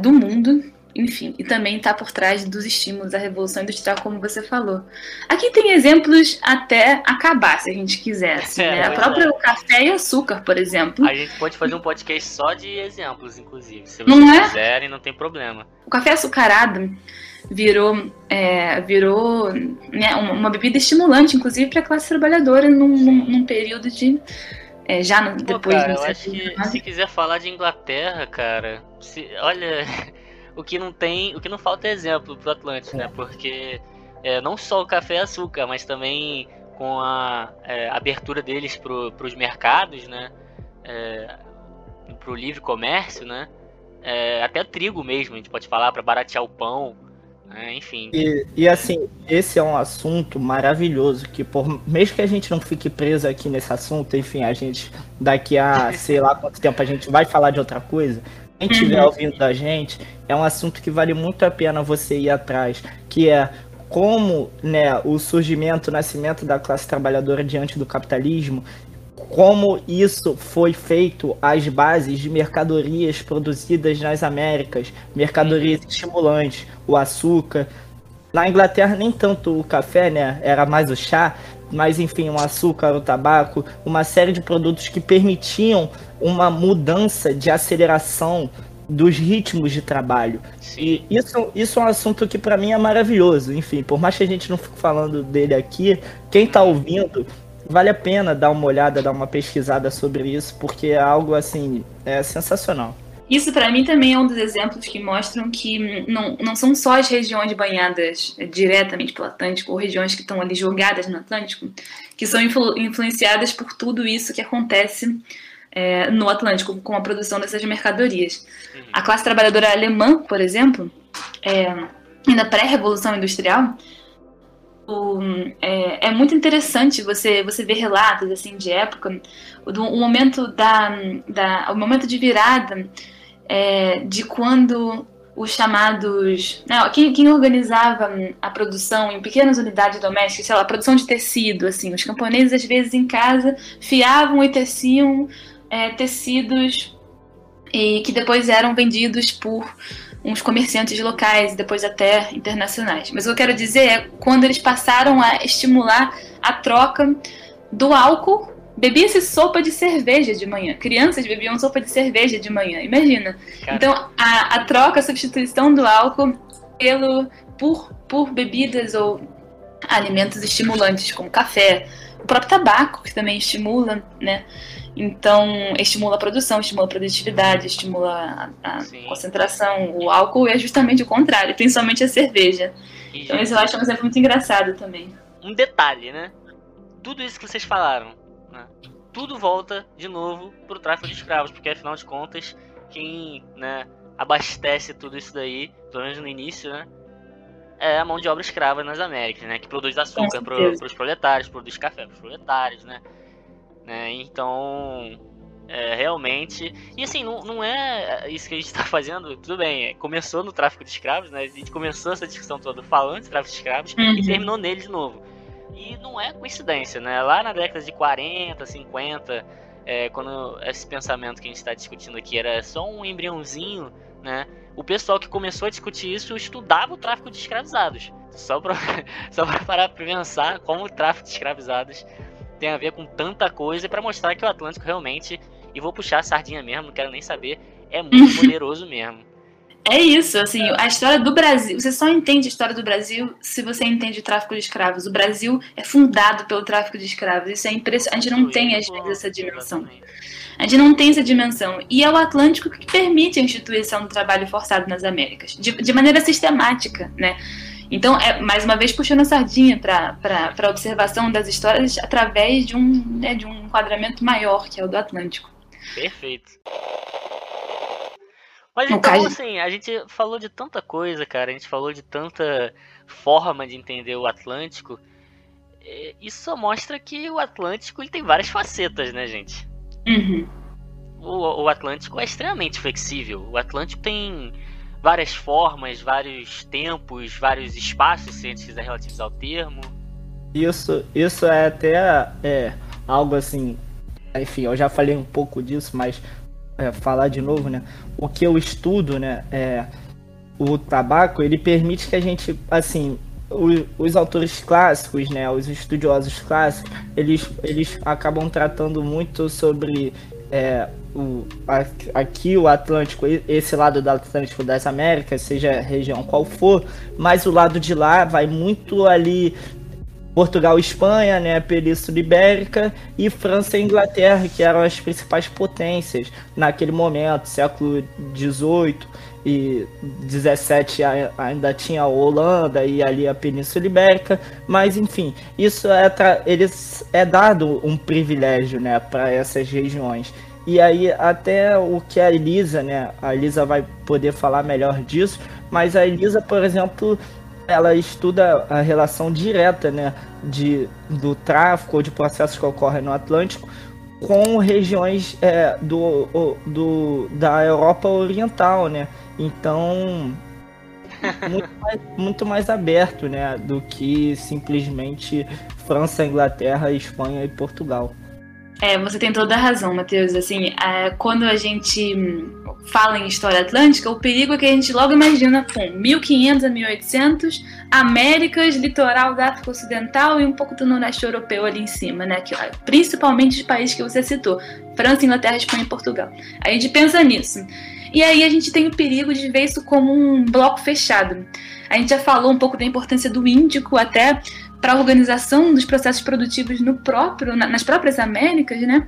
do mundo. Enfim, e também está por trás dos estímulos da Revolução Industrial, como você falou. Aqui tem exemplos até acabar, se a gente quisesse. Né? A própria café e açúcar, por exemplo. A gente pode fazer um podcast só de exemplos, inclusive. Se vocês quiserem, não tem problema. O café açucarado virou né, uma bebida estimulante, inclusive, para a classe trabalhadora num período de... se quiser falar de Inglaterra, cara... Olha... O que não falta é exemplo pro Atlântico, né? Porque não só o café e açúcar, mas também com a abertura deles para os mercados, né? Para o livre comércio, né? Até o trigo mesmo, a gente pode falar, para baratear o pão, né? Enfim. E assim, esse é um assunto maravilhoso, que por mesmo que a gente não fique preso aqui nesse assunto, enfim, a gente daqui a sei lá quanto tempo a gente vai falar de outra coisa. Quem estiver ouvindo da gente, é um assunto que vale muito a pena você ir atrás, que é como, né, o surgimento, o nascimento da classe trabalhadora diante do capitalismo, como isso foi feito às bases de mercadorias produzidas nas Américas, mercadorias estimulantes, o açúcar. Na Inglaterra nem tanto o café, né, era mais o chá, mas enfim, o açúcar, o tabaco, uma série de produtos que permitiam uma mudança de aceleração dos ritmos de trabalho. Sim. E isso é um assunto que para mim é maravilhoso. Enfim, por mais que a gente não fique falando dele aqui, quem tá ouvindo, vale a pena dar uma olhada, dar uma pesquisada sobre isso, porque é algo assim, é sensacional. Isso para mim também é um dos exemplos que mostram que não são só as regiões banhadas diretamente pelo Atlântico, ou regiões que estão ali jogadas no Atlântico, que são influenciadas por tudo isso que acontece no Atlântico, com a produção dessas mercadorias. A classe trabalhadora alemã, por exemplo, ainda pré-revolução industrial, é muito interessante você ver relatos assim, de época, o momento o momento de virada, de quando os chamados... Não, quem organizava a produção em pequenas unidades domésticas, sei lá, a produção de tecido, assim, os camponeses às vezes em casa fiavam e teciam tecidos e que depois eram vendidos por uns comerciantes locais e depois até internacionais. Mas o que eu quero dizer é quando eles passaram a estimular a troca do álcool. Bebia-se sopa de cerveja de manhã. Crianças bebiam sopa de cerveja de manhã, imagina. Cara. Então a troca, a substituição do álcool por bebidas ou alimentos estimulantes, como café, o próprio tabaco, que também estimula, né? Então, estimula a produção, estimula a produtividade, estimula a concentração. O álcool é justamente o contrário, principalmente a cerveja. Então, isso eu acho um exemplo muito engraçado também. Um detalhe, né? Tudo isso que vocês falaram, né? Tudo volta, de novo, pro tráfico de escravos, porque, afinal de contas, quem, né, abastece tudo isso daí, pelo menos no início, né, é a mão de obra escrava nas Américas, né? Que produz açúcar pros proletários, produz café pros proletários, né? Então, realmente... E assim, não é isso que a gente está fazendo, tudo bem, começou no tráfico de escravos, né? A gente começou essa discussão toda falando de tráfico de escravos e terminou nele de novo. E não é coincidência, né? Lá na década de 40, 50, quando esse pensamento que a gente está discutindo aqui era só um embriãozinho, né? O pessoal que começou a discutir isso estudava o tráfico de escravizados. Só para parar para pensar como o tráfico de escravizados tem a ver com tanta coisa, e para mostrar que o Atlântico realmente, e vou puxar a sardinha mesmo, não quero nem saber, é muito poderoso mesmo. É isso, assim, a história do Brasil, você só entende a história do Brasil se você entende o tráfico de escravos. O Brasil é fundado pelo tráfico de escravos, isso é impressionante, a gente não tem, às vezes, essa dimensão. A gente não tem essa dimensão, e é o Atlântico que permite a instituição do trabalho forçado nas Américas, de maneira sistemática, né? Então, mais uma vez, puxando a sardinha para a observação das histórias através de um enquadramento maior, que é o do Atlântico. Perfeito. Mas então, assim, a gente falou de tanta coisa, cara. A gente falou de tanta forma de entender o Atlântico. Isso só mostra que o Atlântico ele tem várias facetas, né, gente? Uhum. O Atlântico é extremamente flexível. O Atlântico tem... várias formas, vários tempos, vários espaços, se a gente quiser relativizar o termo. Isso é até algo assim... Enfim, eu já falei um pouco disso, mas falar de novo, né? O que eu estudo, né? O tabaco, ele permite que a gente, assim... Os autores clássicos, né? Os estudiosos clássicos, eles acabam tratando muito sobre... aqui o Atlântico, esse lado do Atlântico das Américas, seja a região qual for, mas o lado de lá vai muito ali Portugal e Espanha, né, a Península Ibérica, e França e Inglaterra, que eram as principais potências naquele momento, século XVIII e XVII ainda tinha a Holanda e ali a Península Ibérica, mas enfim, isso é dado um privilégio, né, para essas regiões. E aí até o que a Elisa, né, a Elisa vai poder falar melhor disso, mas a Elisa, por exemplo, ela estuda a relação direta, né, do tráfico ou de processos que ocorrem no Atlântico com regiões da Europa Oriental, né? Então, muito mais aberto, né, do que simplesmente França, Inglaterra, Espanha e Portugal. É, você tem toda a razão, Matheus. Assim, quando a gente fala em história atlântica, o perigo é que a gente logo imagina, pô, 1500 a 1800, Américas, litoral da África Ocidental e um pouco do Noroeste Europeu ali em cima, né? Que, principalmente os países que você citou, França, Inglaterra, Espanha e Portugal. A gente pensa nisso. E aí a gente tem o perigo de ver isso como um bloco fechado. A gente já falou um pouco da importância do Índico até para a organização dos processos produtivos nas próprias Américas, né?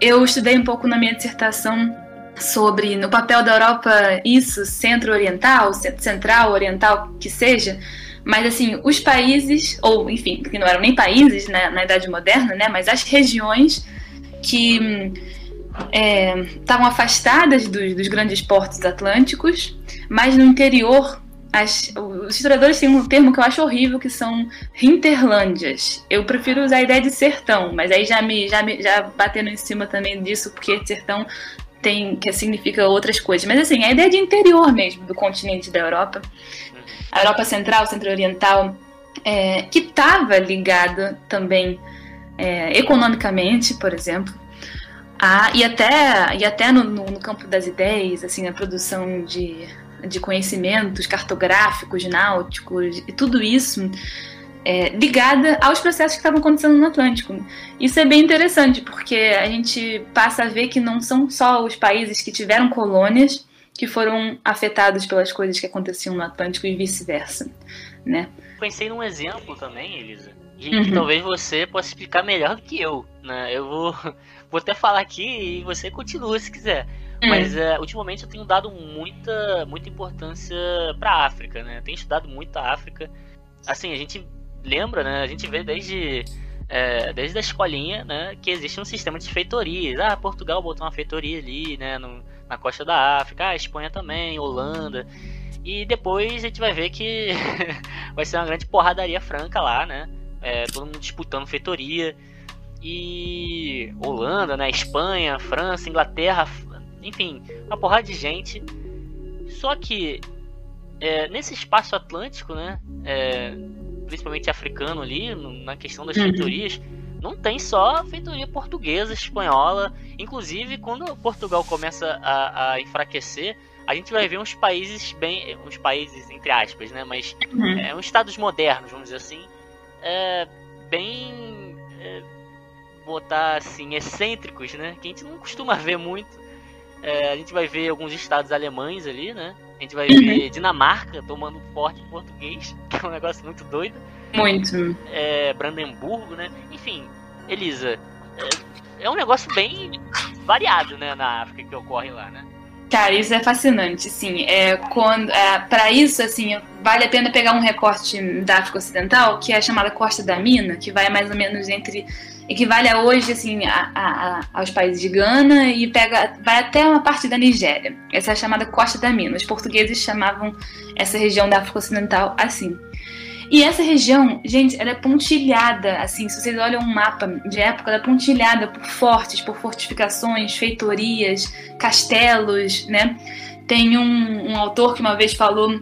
Eu estudei um pouco na minha dissertação sobre o papel da Europa, isso, centro-oriental, central-oriental, que seja, mas assim, os países, ou enfim, que não eram nem países na Idade Moderna, né? Mas as regiões que estavam afastadas dos grandes portos atlânticos, mas no interior, os historiadores têm um termo que eu acho horrível, que são hinterlândias. Eu prefiro usar a ideia de sertão, mas aí já batendo em cima também disso, porque sertão que significa outras coisas. Mas assim, a ideia de interior mesmo, do continente da Europa, a Europa Central, Centro-Oriental, que estava ligada também economicamente, por exemplo, e até no campo das ideias, assim, a produção de conhecimentos cartográficos, náuticos, e tudo isso ligada aos processos que estavam acontecendo no Atlântico. Isso é bem interessante, porque a gente passa a ver que não são só os países que tiveram colônias que foram afetados pelas coisas que aconteciam no Atlântico e vice-versa, né? Pensei num exemplo também, Elisa, de que talvez você possa explicar melhor do que eu, né? Eu vou até falar aqui e você continua se quiser. Mas ultimamente eu tenho dado muita importância para a África, né? Tenho estudado muito a África. Assim, a gente lembra, né? A gente vê desde a escolinha, né, que existe um sistema de feitorias. Ah, Portugal botou uma feitoria ali, né, na costa da África. Ah, Espanha também, Holanda. E depois a gente vai ver que vai ser uma grande porradaria franca lá, né? Todo mundo disputando feitoria. E Holanda, né, Espanha, França, Inglaterra, enfim, uma porrada de gente. Só que nesse espaço atlântico, né, principalmente africano ali, na questão das feitorias, não tem só feitoria portuguesa, espanhola. Inclusive, quando Portugal começa a enfraquecer, a gente vai ver uns países entre aspas, né, mas uns estados modernos, vamos dizer assim, bem botar assim, excêntricos, né, que a gente não costuma ver muito. A gente vai ver alguns estados alemães ali, né? A gente vai ver Dinamarca tomando forte português, que é um negócio muito doido. Muito. Brandemburgo, né? Enfim, Elisa, é um negócio bem variado, né, na África que ocorre lá, né? Cara, isso é fascinante, sim. Para isso, assim, vale a pena pegar um recorte da África Ocidental, que é a chamada Costa da Mina, que vai mais ou menos equivale a hoje, assim, aos países de Gana e vai até uma parte da Nigéria. Essa é a chamada Costa da Mina. Os portugueses chamavam essa região da África Ocidental assim. E essa região, gente, ela é pontilhada, assim, se vocês olham um mapa de época, ela é pontilhada por fortes, por fortificações, feitorias, castelos, né? Tem um autor que uma vez falou,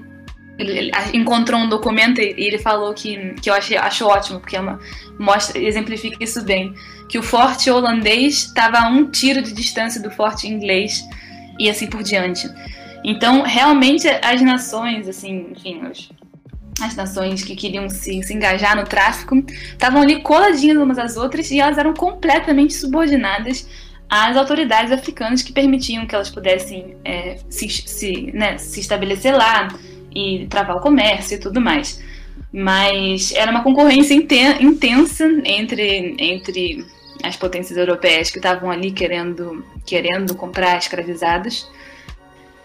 ele encontrou um documento e ele falou que eu acho ótimo, porque exemplifica isso bem, que o forte holandês estava a um tiro de distância do forte inglês e assim por diante. Então, realmente, as nações, assim, enfim, as nações que queriam se engajar no tráfico estavam ali coladinhas umas às outras e elas eram completamente subordinadas às autoridades africanas que permitiam que elas pudessem se estabelecer lá e travar o comércio e tudo mais. Mas era uma concorrência intensa entre as potências europeias que estavam ali querendo comprar escravizados.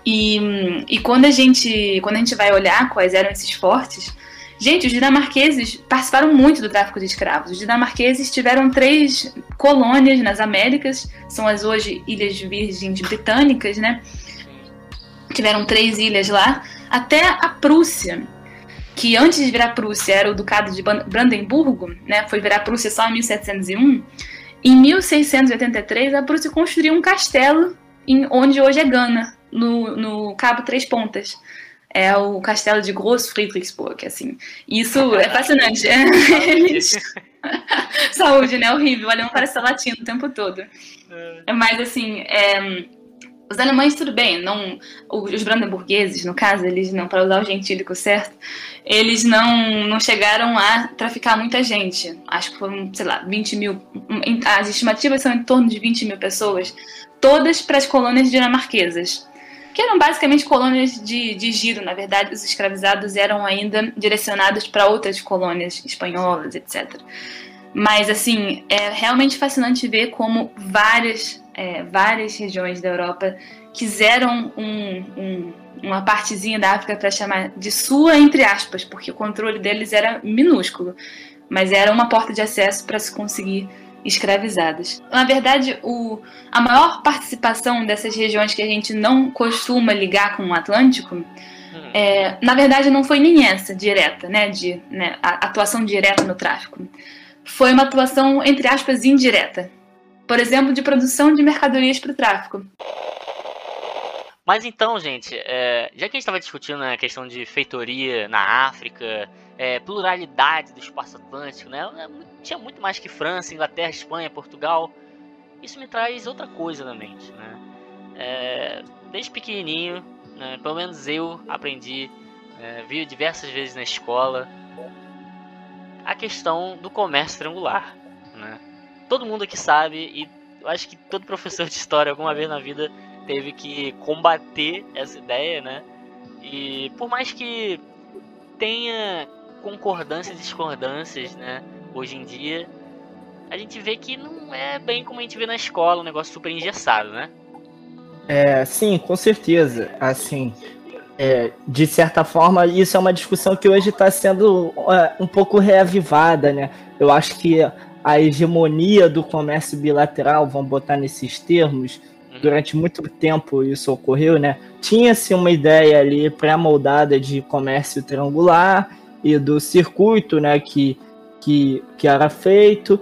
E quando a gente vai olhar quais eram esses fortes, gente, os dinamarqueses participaram muito do tráfico de escravos. Os dinamarqueses tiveram 3 colônias nas Américas, são as hoje Ilhas Virgens Britânicas, né? Tiveram 3 ilhas lá, até a Prússia, que antes de virar Prússia era o Ducado de Brandemburgo, né? Foi virar Prússia só em 1701. Em 1683, a Prússia construiu um castelo onde hoje é Gana, no Cabo Três Pontas. É o castelo de Großfriedrichsburg, assim. Isso é fascinante. Saúde, né? Horrível. O alemão parece latino o tempo todo. Mas, assim, os alemães, tudo bem. Os brandenburgueses, no caso, eles não, para usar o gentílico certo, eles não chegaram a traficar muita gente. Acho que foram, sei lá, 20 mil. As estimativas são em torno de 20 mil pessoas, todas para as colônias dinamarquesas, que eram basicamente colônias de giro. Na verdade, os escravizados eram ainda direcionados para outras colônias espanholas, etc. Mas, assim, é realmente fascinante ver como várias regiões da Europa quiseram uma partezinha da África para chamar de sua, entre aspas, porque o controle deles era minúsculo, mas era uma porta de acesso para se conseguir escravizadas. Na verdade, a maior participação dessas regiões que a gente não costuma ligar com o Atlântico, na verdade não foi nem essa direta, né, a atuação direta no tráfico. Foi uma atuação, entre aspas, indireta. Por exemplo, de produção de mercadorias para o tráfico. Mas então, gente, já que a gente estava discutindo a questão de feitoria na África, pluralidade do espaço atlântico, né? Tinha muito mais que França, Inglaterra, Espanha, Portugal. Isso me traz outra coisa na mente, né? Desde pequenininho, né, pelo menos eu aprendi, vi diversas vezes na escola, a questão do comércio triangular, né? Todo mundo aqui sabe, e eu acho que todo professor de história alguma vez na vida teve que combater essa ideia, né? E por mais que tenha concordâncias e discordâncias, né, hoje em dia, a gente vê que não é bem como a gente vê na escola, um negócio super engessado, né? Sim, com certeza. Assim, de certa forma, isso é uma discussão que hoje está sendo um pouco reavivada, né? Eu acho que a hegemonia do comércio bilateral, vamos botar nesses termos, durante muito tempo isso ocorreu, né? Tinha-se uma ideia ali pré-moldada de comércio triangular e do circuito, né, que era feito,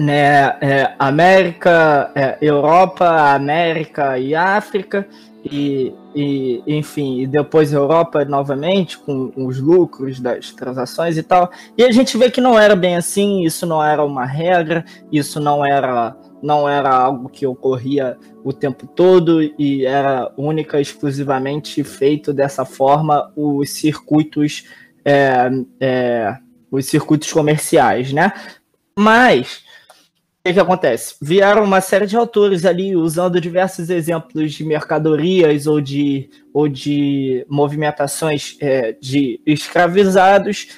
né, América, Europa, América e África, e enfim, e depois Europa novamente, com os lucros das transações e tal. E a gente vê que não era bem assim, isso não era uma regra, isso não era algo que ocorria o tempo todo, e era única e exclusivamente feito dessa forma os circuitos comerciais, né? Mas o que acontece? Vieram uma série de autores ali usando diversos exemplos de mercadorias ou de movimentações de escravizados,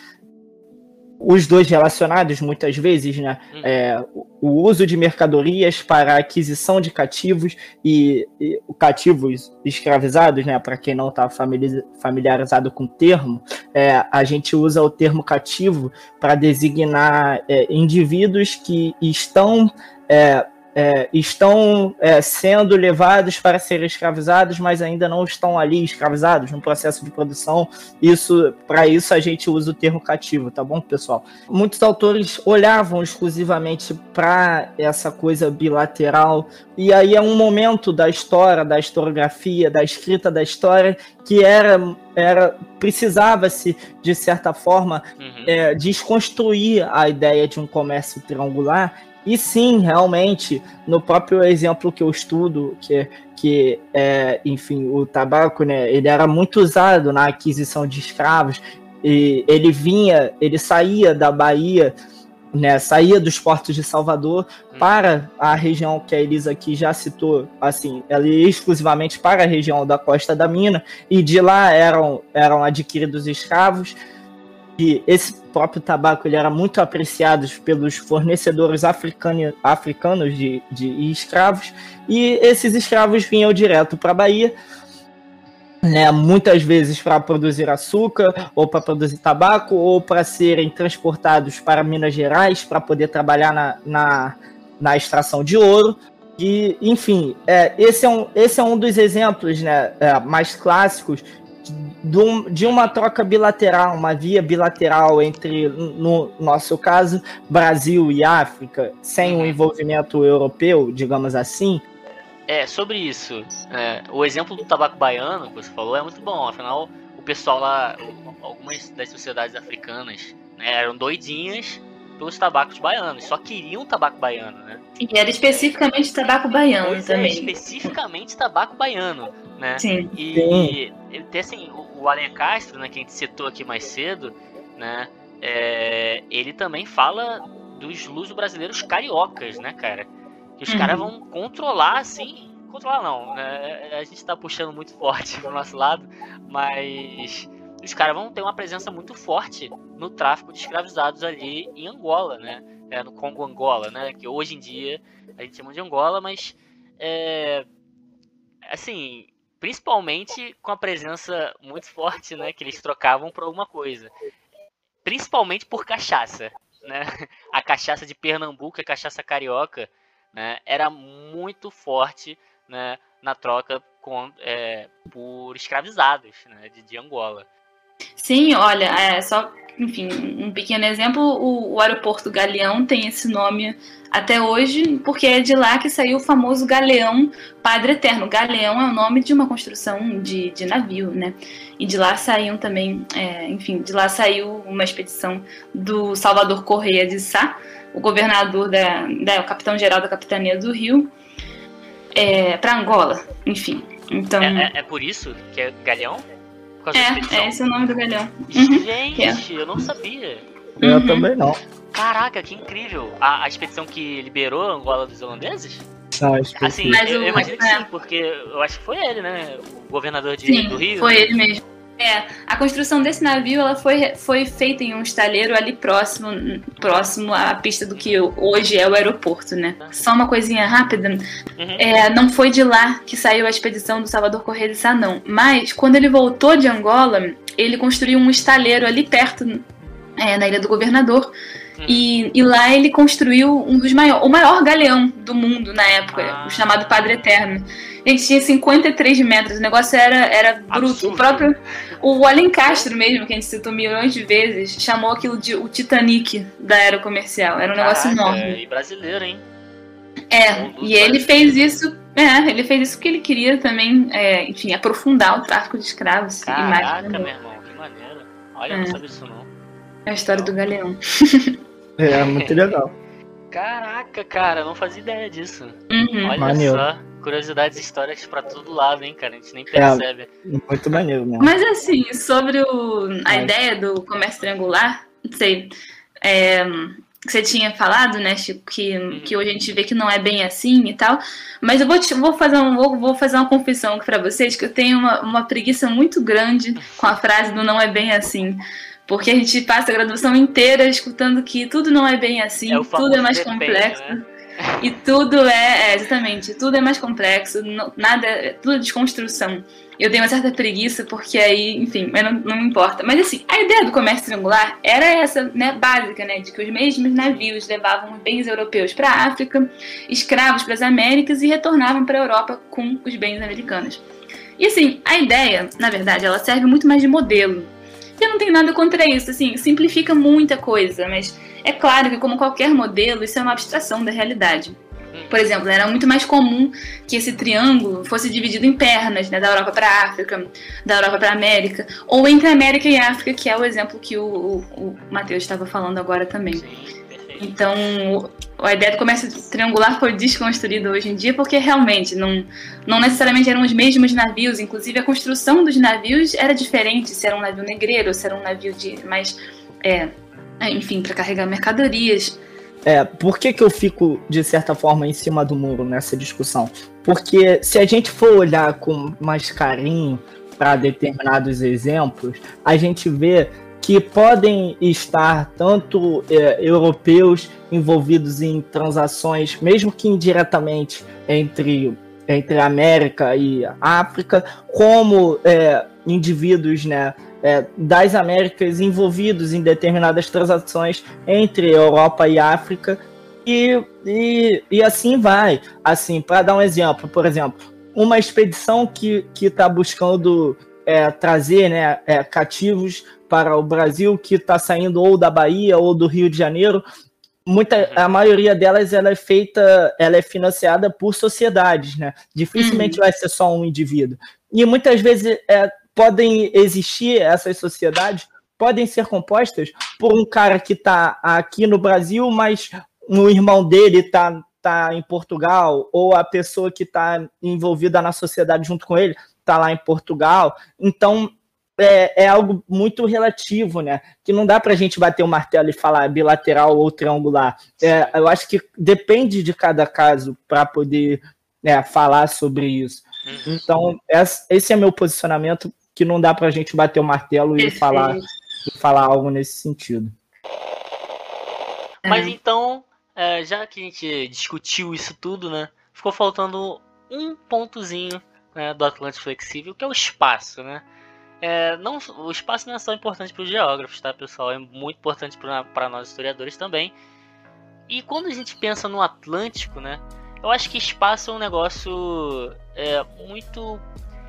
os dois relacionados muitas vezes, né? O uso de mercadorias para a aquisição de cativos e cativos escravizados, né? Para quem não está familiarizado com o termo, a gente usa o termo cativo para designar indivíduos que estão sendo levados para serem escravizados, mas ainda não estão ali escravizados no processo de produção. Para isso a gente usa o termo cativo, tá bom, pessoal? Muitos autores olhavam exclusivamente para essa coisa bilateral, e aí é um momento da história, da historiografia, da escrita da história, que precisava-se, de certa forma, desconstruir a ideia de um comércio triangular. E sim, realmente, no próprio exemplo que eu estudo, enfim, o tabaco, né, ele era muito usado na aquisição de escravos, e ele saía da Bahia, né, saía dos portos de Salvador para a região que a Elisa aqui já citou, assim, ela ia exclusivamente para a região da Costa da Mina, e de lá eram adquiridos escravos que esse próprio tabaco ele era muito apreciado pelos fornecedores africanos de escravos, e esses escravos vinham direto para a Bahia, né, muitas vezes para produzir açúcar, ou para produzir tabaco, ou para serem transportados para Minas Gerais, para poder trabalhar na extração de ouro. E, enfim, esse é um dos exemplos, né, mais clássicos de uma troca bilateral, uma via bilateral entre, no nosso caso, Brasil e África, sem o envolvimento europeu, digamos assim. Sobre isso, o exemplo do tabaco baiano que você falou é muito bom. Afinal, o pessoal lá, algumas das sociedades africanas, né, eram doidinhas pelos tabacos baianos, só queriam tabaco baiano, né? E era especificamente tabaco baiano também. Especificamente tabaco baiano, né? Sim. E tem assim, o Alencastro, né, que a gente citou aqui mais cedo, né? Ele também fala dos luso-brasileiros cariocas, né, cara? Que os caras vão controlar, assim... Controlar não, né? A gente tá puxando muito forte pro nosso lado, mas... Os caras vão ter uma presença muito forte no tráfico de escravizados ali em Angola, né? No Congo-Angola, né? Que hoje em dia a gente chama de Angola, mas... assim, principalmente com a presença muito forte, né? Que eles trocavam por alguma coisa. Principalmente por cachaça, né? A cachaça de Pernambuco, a cachaça carioca, né, era muito forte, né, na troca por escravizados, né, de Angola. Sim, olha, só, enfim, um pequeno exemplo, o aeroporto Galeão tem esse nome até hoje, porque é de lá que saiu o famoso Galeão Padre Eterno. Galeão é o nome de uma construção de navio, né? E de lá saíam também, de lá saiu uma expedição do Salvador Correia de Sá, o governador o capitão-geral da Capitania do Rio, para Angola, enfim. Então... É por isso que é Galeão? Esse é o nome do Galeão. Gente, eu não sabia. Eu também não. Caraca, que incrível. A expedição que liberou a Angola dos holandeses? Assim, eu imagino que sim, porque eu acho que foi ele, né? O governador do Rio. Foi ele mesmo. A construção desse navio ela foi feita em um estaleiro ali próximo à pista do que hoje é o aeroporto, né? Só uma coisinha rápida. Não foi de lá que saiu a expedição do Salvador Correia de Sá, não. Mas, quando ele voltou de Angola, ele construiu um estaleiro ali perto, na Ilha do Governador. E lá ele construiu o maior galeão do mundo na época, o chamado Padre Eterno. Ele tinha 53 metros, o negócio era bruto. O Alencastro mesmo, que a gente citou milhões de vezes, chamou aquilo de o Titanic da era comercial. Era um negócio enorme. E brasileiro, hein? E ele fez isso. Ele fez isso porque ele queria também, aprofundar o tráfico de escravos. Caraca, meu irmão, que maneiro. Olha, eu não sabia disso não. É a história do Galeão. Muito legal. Caraca, cara, não fazia ideia disso. Olha maneiro. Só, curiosidades e histórias pra todo lado, hein, cara, a gente nem percebe. Muito maneiro mesmo. Mas assim, sobre a ideia do comércio triangular, não sei, você tinha falado, né, Chico, que hoje a gente vê que não é bem assim e tal, mas eu vou fazer uma confissão aqui pra vocês, que eu tenho uma preguiça muito grande com a frase do não é bem assim. Porque a gente passa a graduação inteira escutando que tudo não é bem assim, tudo é mais complexo. Né? E tudo exatamente, tudo é mais complexo, tudo é desconstrução. Eu tenho uma certa preguiça, porque aí, enfim, mas não importa. Mas assim, a ideia do comércio triangular era essa, né, básica, né, de que os mesmos navios levavam bens europeus para a África, escravos para as Américas e retornavam para a Europa com os bens americanos. E assim, a ideia, na verdade, ela serve muito mais de modelo. Eu não tenho nada contra isso, assim, simplifica muita coisa, mas é claro que, como qualquer modelo, isso é uma abstração da realidade. Por exemplo, era muito mais comum que esse triângulo fosse dividido em pernas, né, da Europa para a África, da Europa para a América, ou entre a América e a África, que é o exemplo que o Matheus estava falando agora também. Então, a ideia do comércio triangular foi desconstruída hoje em dia, porque realmente não necessariamente eram os mesmos navios, inclusive a construção dos navios era diferente, se era um navio negreiro, se era um navio de mais, para carregar mercadorias. Por que eu fico, de certa forma, em cima do muro nessa discussão? Porque se a gente for olhar com mais carinho para determinados exemplos, a gente vê que podem estar tanto europeus envolvidos em transações, mesmo que indiretamente, entre a América e a África, como indivíduos, né, das Américas envolvidos em determinadas transações entre Europa e África, e assim vai. Assim, para dar um exemplo, por exemplo, uma expedição que está buscando trazer, né, cativos para o Brasil, que está saindo ou da Bahia ou do Rio de Janeiro, a maioria delas ela é financiada por sociedades, né? Dificilmente vai ser só um indivíduo. E muitas vezes podem existir essas sociedades, podem ser compostas por um cara que está aqui no Brasil, mas um irmão dele está em Portugal, ou a pessoa que está envolvida na sociedade junto com ele está lá em Portugal. Então é algo muito relativo, né? Que não dá para a gente bater o martelo e falar bilateral ou triangular. Eu acho que depende de cada caso para poder falar sobre isso. Então, esse é meu posicionamento, que não dá para a gente bater o martelo e falar algo nesse sentido. Mas então, já que a gente discutiu isso tudo, né? Ficou faltando um pontozinho, né, do Atlântico Flexível, que é o espaço, né? O espaço não é só importante para os geógrafos, tá, pessoal? É muito importante para nós historiadores também. E quando a gente pensa no Atlântico, né? Eu acho que espaço é um negócio muito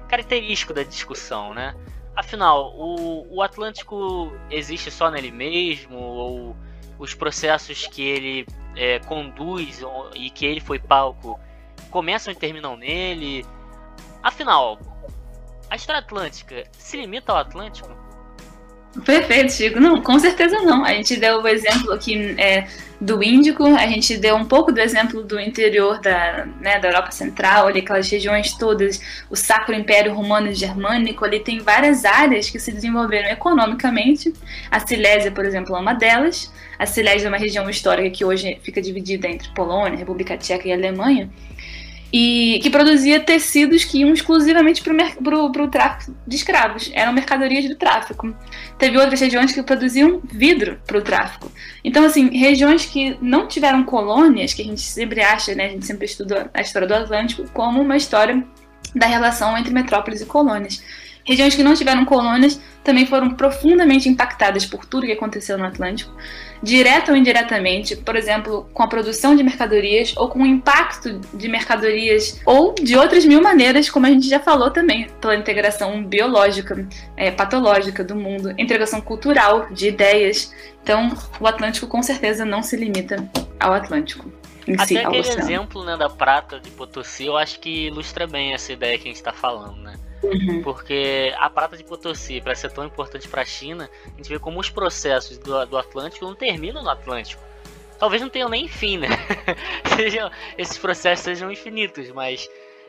característico da discussão, né? Afinal, o Atlântico existe só nele mesmo? Ou os processos que ele conduz e que ele foi palco começam e terminam nele? Afinal, a história atlântica se limita ao Atlântico? Perfeito, Chico. Não, com certeza não. A gente deu o exemplo aqui do Índico, a gente deu um pouco do exemplo do interior da Europa Central, ali aquelas regiões todas, o Sacro Império Romano Germânico, ali tem várias áreas que se desenvolveram economicamente. A Silésia, por exemplo, é uma delas. A Silésia é uma região histórica que hoje fica dividida entre Polônia, República Tcheca e Alemanha, e que produzia tecidos que iam exclusivamente para o tráfico de escravos, eram mercadorias do tráfico. Teve outras regiões que produziam vidro para o tráfico. Então, assim, regiões que não tiveram colônias, que a gente sempre acha, né, a gente sempre estuda a história do Atlântico como uma história da relação entre metrópoles e colônias. Regiões que não tiveram colônias também foram profundamente impactadas por tudo que aconteceu no Atlântico, direta ou indiretamente, por exemplo, com a produção de mercadorias ou com o impacto de mercadorias ou de outras mil maneiras, como a gente já falou também, pela integração biológica, patológica do mundo, integração cultural de ideias. Então, o Atlântico com certeza não se limita ao Atlântico. Até aquele exemplo, né, da prata de Potosí, eu acho que ilustra bem essa ideia que a gente está falando, né? Uhum. Porque a prata de Potosí, para ser tão importante para a China, a gente vê como os processos do Atlântico não terminam no Atlântico. Talvez não tenham nem fim, né? Esses processos sejam infinitos, mas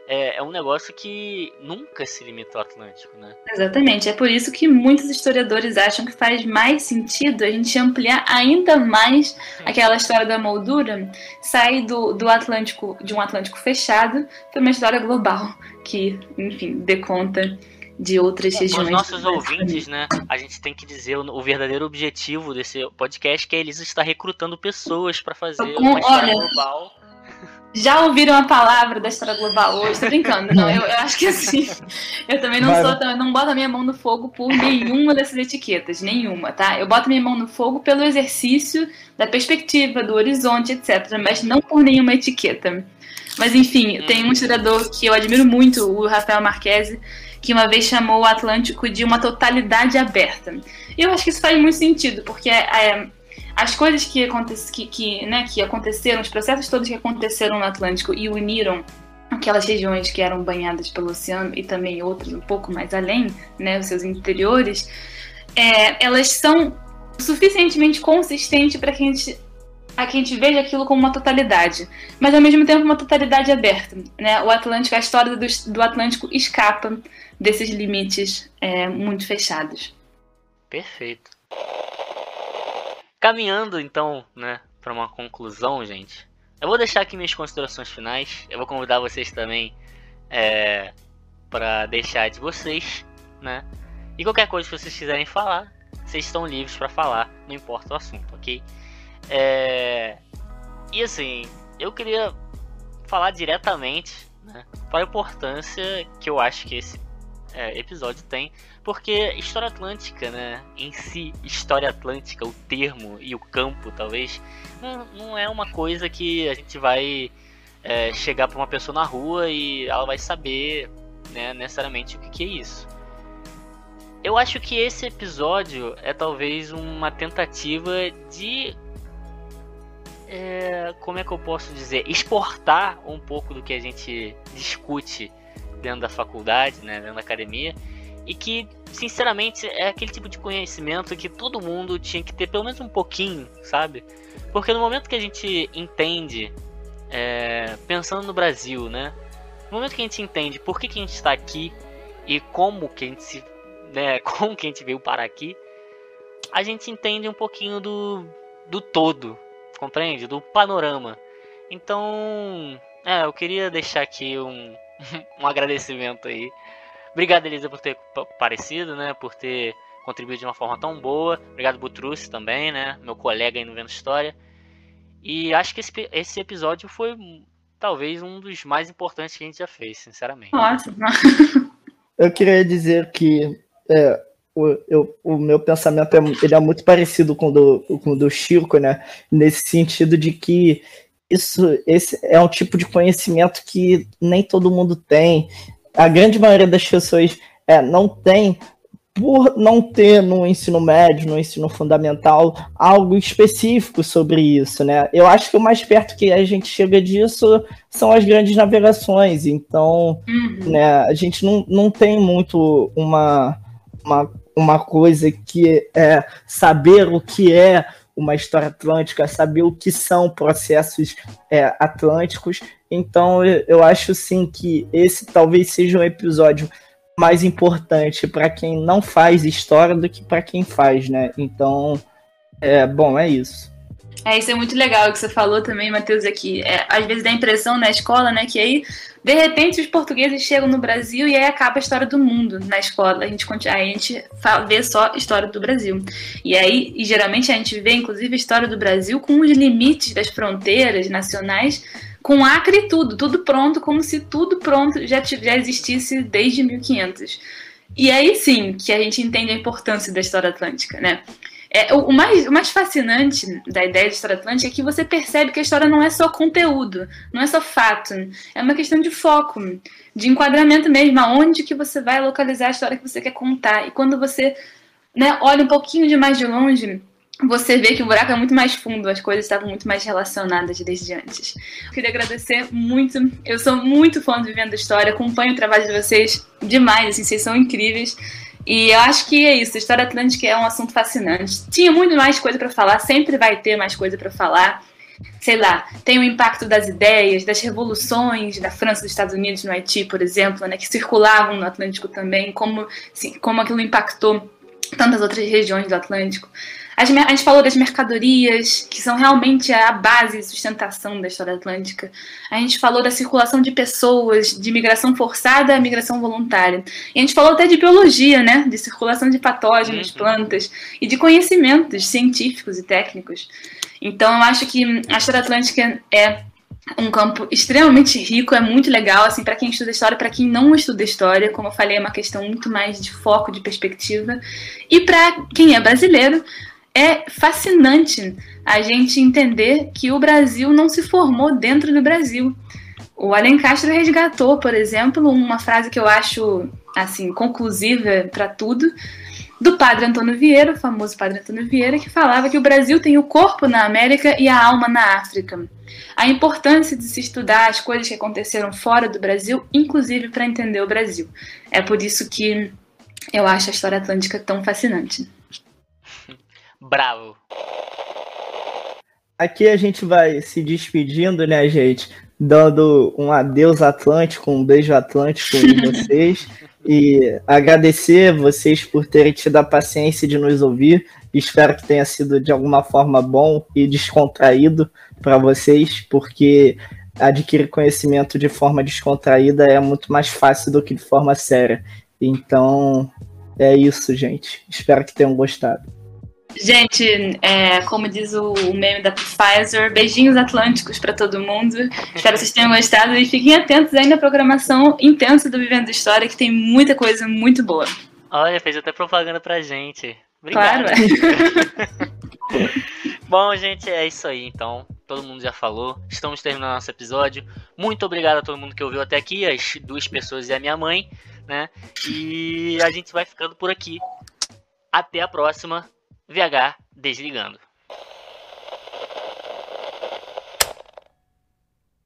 é um negócio que nunca se limita ao Atlântico, né? Exatamente, é por isso que muitos historiadores acham que faz mais sentido a gente ampliar ainda mais aquela história da moldura, sair do Atlântico, de um Atlântico fechado, para uma história global, que, enfim, dê conta de outras regiões. Para os nossos ouvintes, né, a gente tem que dizer o verdadeiro objetivo desse podcast, que é a Elisa estar recrutando pessoas para fazer uma história global. Já ouviram a palavra da história global hoje? Tô brincando, não, eu acho que assim, eu também não sou, também não boto a minha mão no fogo por nenhuma dessas etiquetas, nenhuma, tá? Eu boto a minha mão no fogo pelo exercício da perspectiva, do horizonte, etc, mas não por nenhuma etiqueta. Mas enfim, tem um historiador que eu admiro muito, o Rafael Marquese, que uma vez chamou o Atlântico de uma totalidade aberta. E eu acho que isso faz muito sentido, porque as coisas que aconteceram, os processos todos que aconteceram no Atlântico e uniram aquelas regiões que eram banhadas pelo oceano e também outras um pouco mais além, né, os seus interiores, elas são suficientemente consistentes para que a gente veja aquilo como uma totalidade, mas ao mesmo tempo uma totalidade aberta, né? O Atlântico, a história do Atlântico escapa desses limites muito fechados. Perfeito. Caminhando, então, né, para uma conclusão, gente, eu vou deixar aqui minhas considerações finais. Eu vou convidar vocês também para deixar de vocês, né? E qualquer coisa que vocês quiserem falar, Vocês estão livres para falar, não importa o assunto, ok? E assim, eu queria falar diretamente, né, para a importância que eu acho que esse episódio tem, porque História Atlântica, né, em si, História Atlântica, o termo e o campo, talvez, não é uma coisa que a gente vai chegar para uma pessoa na rua e ela vai saber, né, necessariamente o que é isso. Eu acho que esse episódio é talvez uma tentativa de, como é que eu posso dizer, exportar um pouco do que a gente discute dentro da faculdade, né, dentro da academia, e que, sinceramente, é aquele tipo de conhecimento que todo mundo tinha que ter pelo menos um pouquinho, sabe? Porque no momento que a gente entende, pensando no Brasil, né, no momento que a gente entende por que a gente está aqui e como que a gente se, né, como que a gente veio parar aqui, a gente entende um pouquinho do todo, compreende? Do panorama. Então, eu queria deixar aqui um agradecimento aí. Obrigado, Elisa, por ter aparecido, né, por ter contribuído de uma forma tão boa. Obrigado, Butrusci, também, né, meu colega aí no Vendo História. E acho que esse episódio foi talvez um dos mais importantes que a gente já fez, sinceramente. Ótimo. Eu queria dizer que o meu pensamento ele é muito parecido com o do Chico, né, nesse sentido de que esse é um tipo de conhecimento que nem todo mundo tem. A grande maioria das pessoas não tem, por não ter no ensino médio, no ensino fundamental, algo específico sobre isso, né? Eu acho que o mais perto que a gente chega disso são as grandes navegações. Então, né, a gente não tem muito uma coisa que é saber o que é uma história atlântica, saber o que são processos atlânticos. Então, eu acho, sim, que esse talvez seja um episódio mais importante para quem não faz história do que para quem faz, né? Então, é isso. Isso é muito legal que você falou também, Matheus, aqui. Às vezes dá a impressão na escola, né, que aí, de repente, os portugueses chegam no Brasil e aí acaba a história do mundo na escola. A gente vê só a história do Brasil. E aí, geralmente, a gente vê, inclusive, a história do Brasil com os limites das fronteiras nacionais, com Acre e tudo pronto, como se tudo pronto já existisse desde 1500. E aí sim que a gente entende a importância da história atlântica, né? O mais fascinante da ideia de história atlântica é que você percebe que a história não é só conteúdo, não é só fato, é uma questão de foco, de enquadramento mesmo, aonde que você vai localizar a história que você quer contar. E quando você, né, olha um pouquinho de mais de longe, você vê que o buraco é muito mais fundo, as coisas estavam muito mais relacionadas desde antes. Eu queria agradecer muito, eu sou muito fã do Vendo História, acompanho o trabalho de vocês demais, assim, vocês são incríveis. E eu acho que é isso, a História Atlântica é um assunto fascinante. Tinha muito mais coisa para falar, sempre vai ter mais coisa para falar. Sei lá, tem o impacto das ideias, das revoluções da França, dos Estados Unidos, no Haiti, por exemplo, né, que circulavam no Atlântico também, como aquilo impactou tantas outras regiões do Atlântico. A gente falou das mercadorias, que são realmente a base e sustentação da história atlântica. A gente falou da circulação de pessoas, de migração forçada à migração voluntária. E a gente falou até de biologia, né? De circulação de patógenos, plantas, e de conhecimentos científicos e técnicos. Então, eu acho que a história atlântica é um campo extremamente rico, é muito legal, assim, para quem estuda história, para quem não estuda história, como eu falei, é uma questão muito mais de foco, de perspectiva. E para quem é brasileiro, é fascinante a gente entender que o Brasil não se formou dentro do Brasil. O Alencastro resgatou, por exemplo, uma frase que eu acho, assim, conclusiva para tudo, do Padre Antônio Vieira, o famoso Padre Antônio Vieira, que falava que o Brasil tem o corpo na América e a alma na África. A importância de se estudar as coisas que aconteceram fora do Brasil, inclusive para entender o Brasil. É por isso que eu acho a história atlântica tão fascinante. Bravo. Aqui a gente vai se despedindo, né, gente? Dando um adeus atlântico, um beijo atlântico em vocês. E agradecer vocês por terem tido a paciência de nos ouvir. Espero que tenha sido de alguma forma bom e descontraído para vocês, porque adquirir conhecimento de forma descontraída é muito mais fácil do que de forma séria. Então, É isso, gente. Espero que tenham gostado. Gente, como diz o meme da Pfizer, beijinhos atlânticos para todo mundo. Espero que vocês tenham gostado e fiquem atentos ainda à programação intensa do Vivendo História, que tem muita coisa muito boa. Olha, fez até propaganda pra gente. Obrigado. Claro. Bom, gente, é isso aí, então. Todo mundo já falou. Estamos terminando nosso episódio. Muito obrigado a todo mundo que ouviu até aqui, as duas pessoas e a minha mãe, né? E a gente vai ficando por aqui. Até a próxima. VH desligando.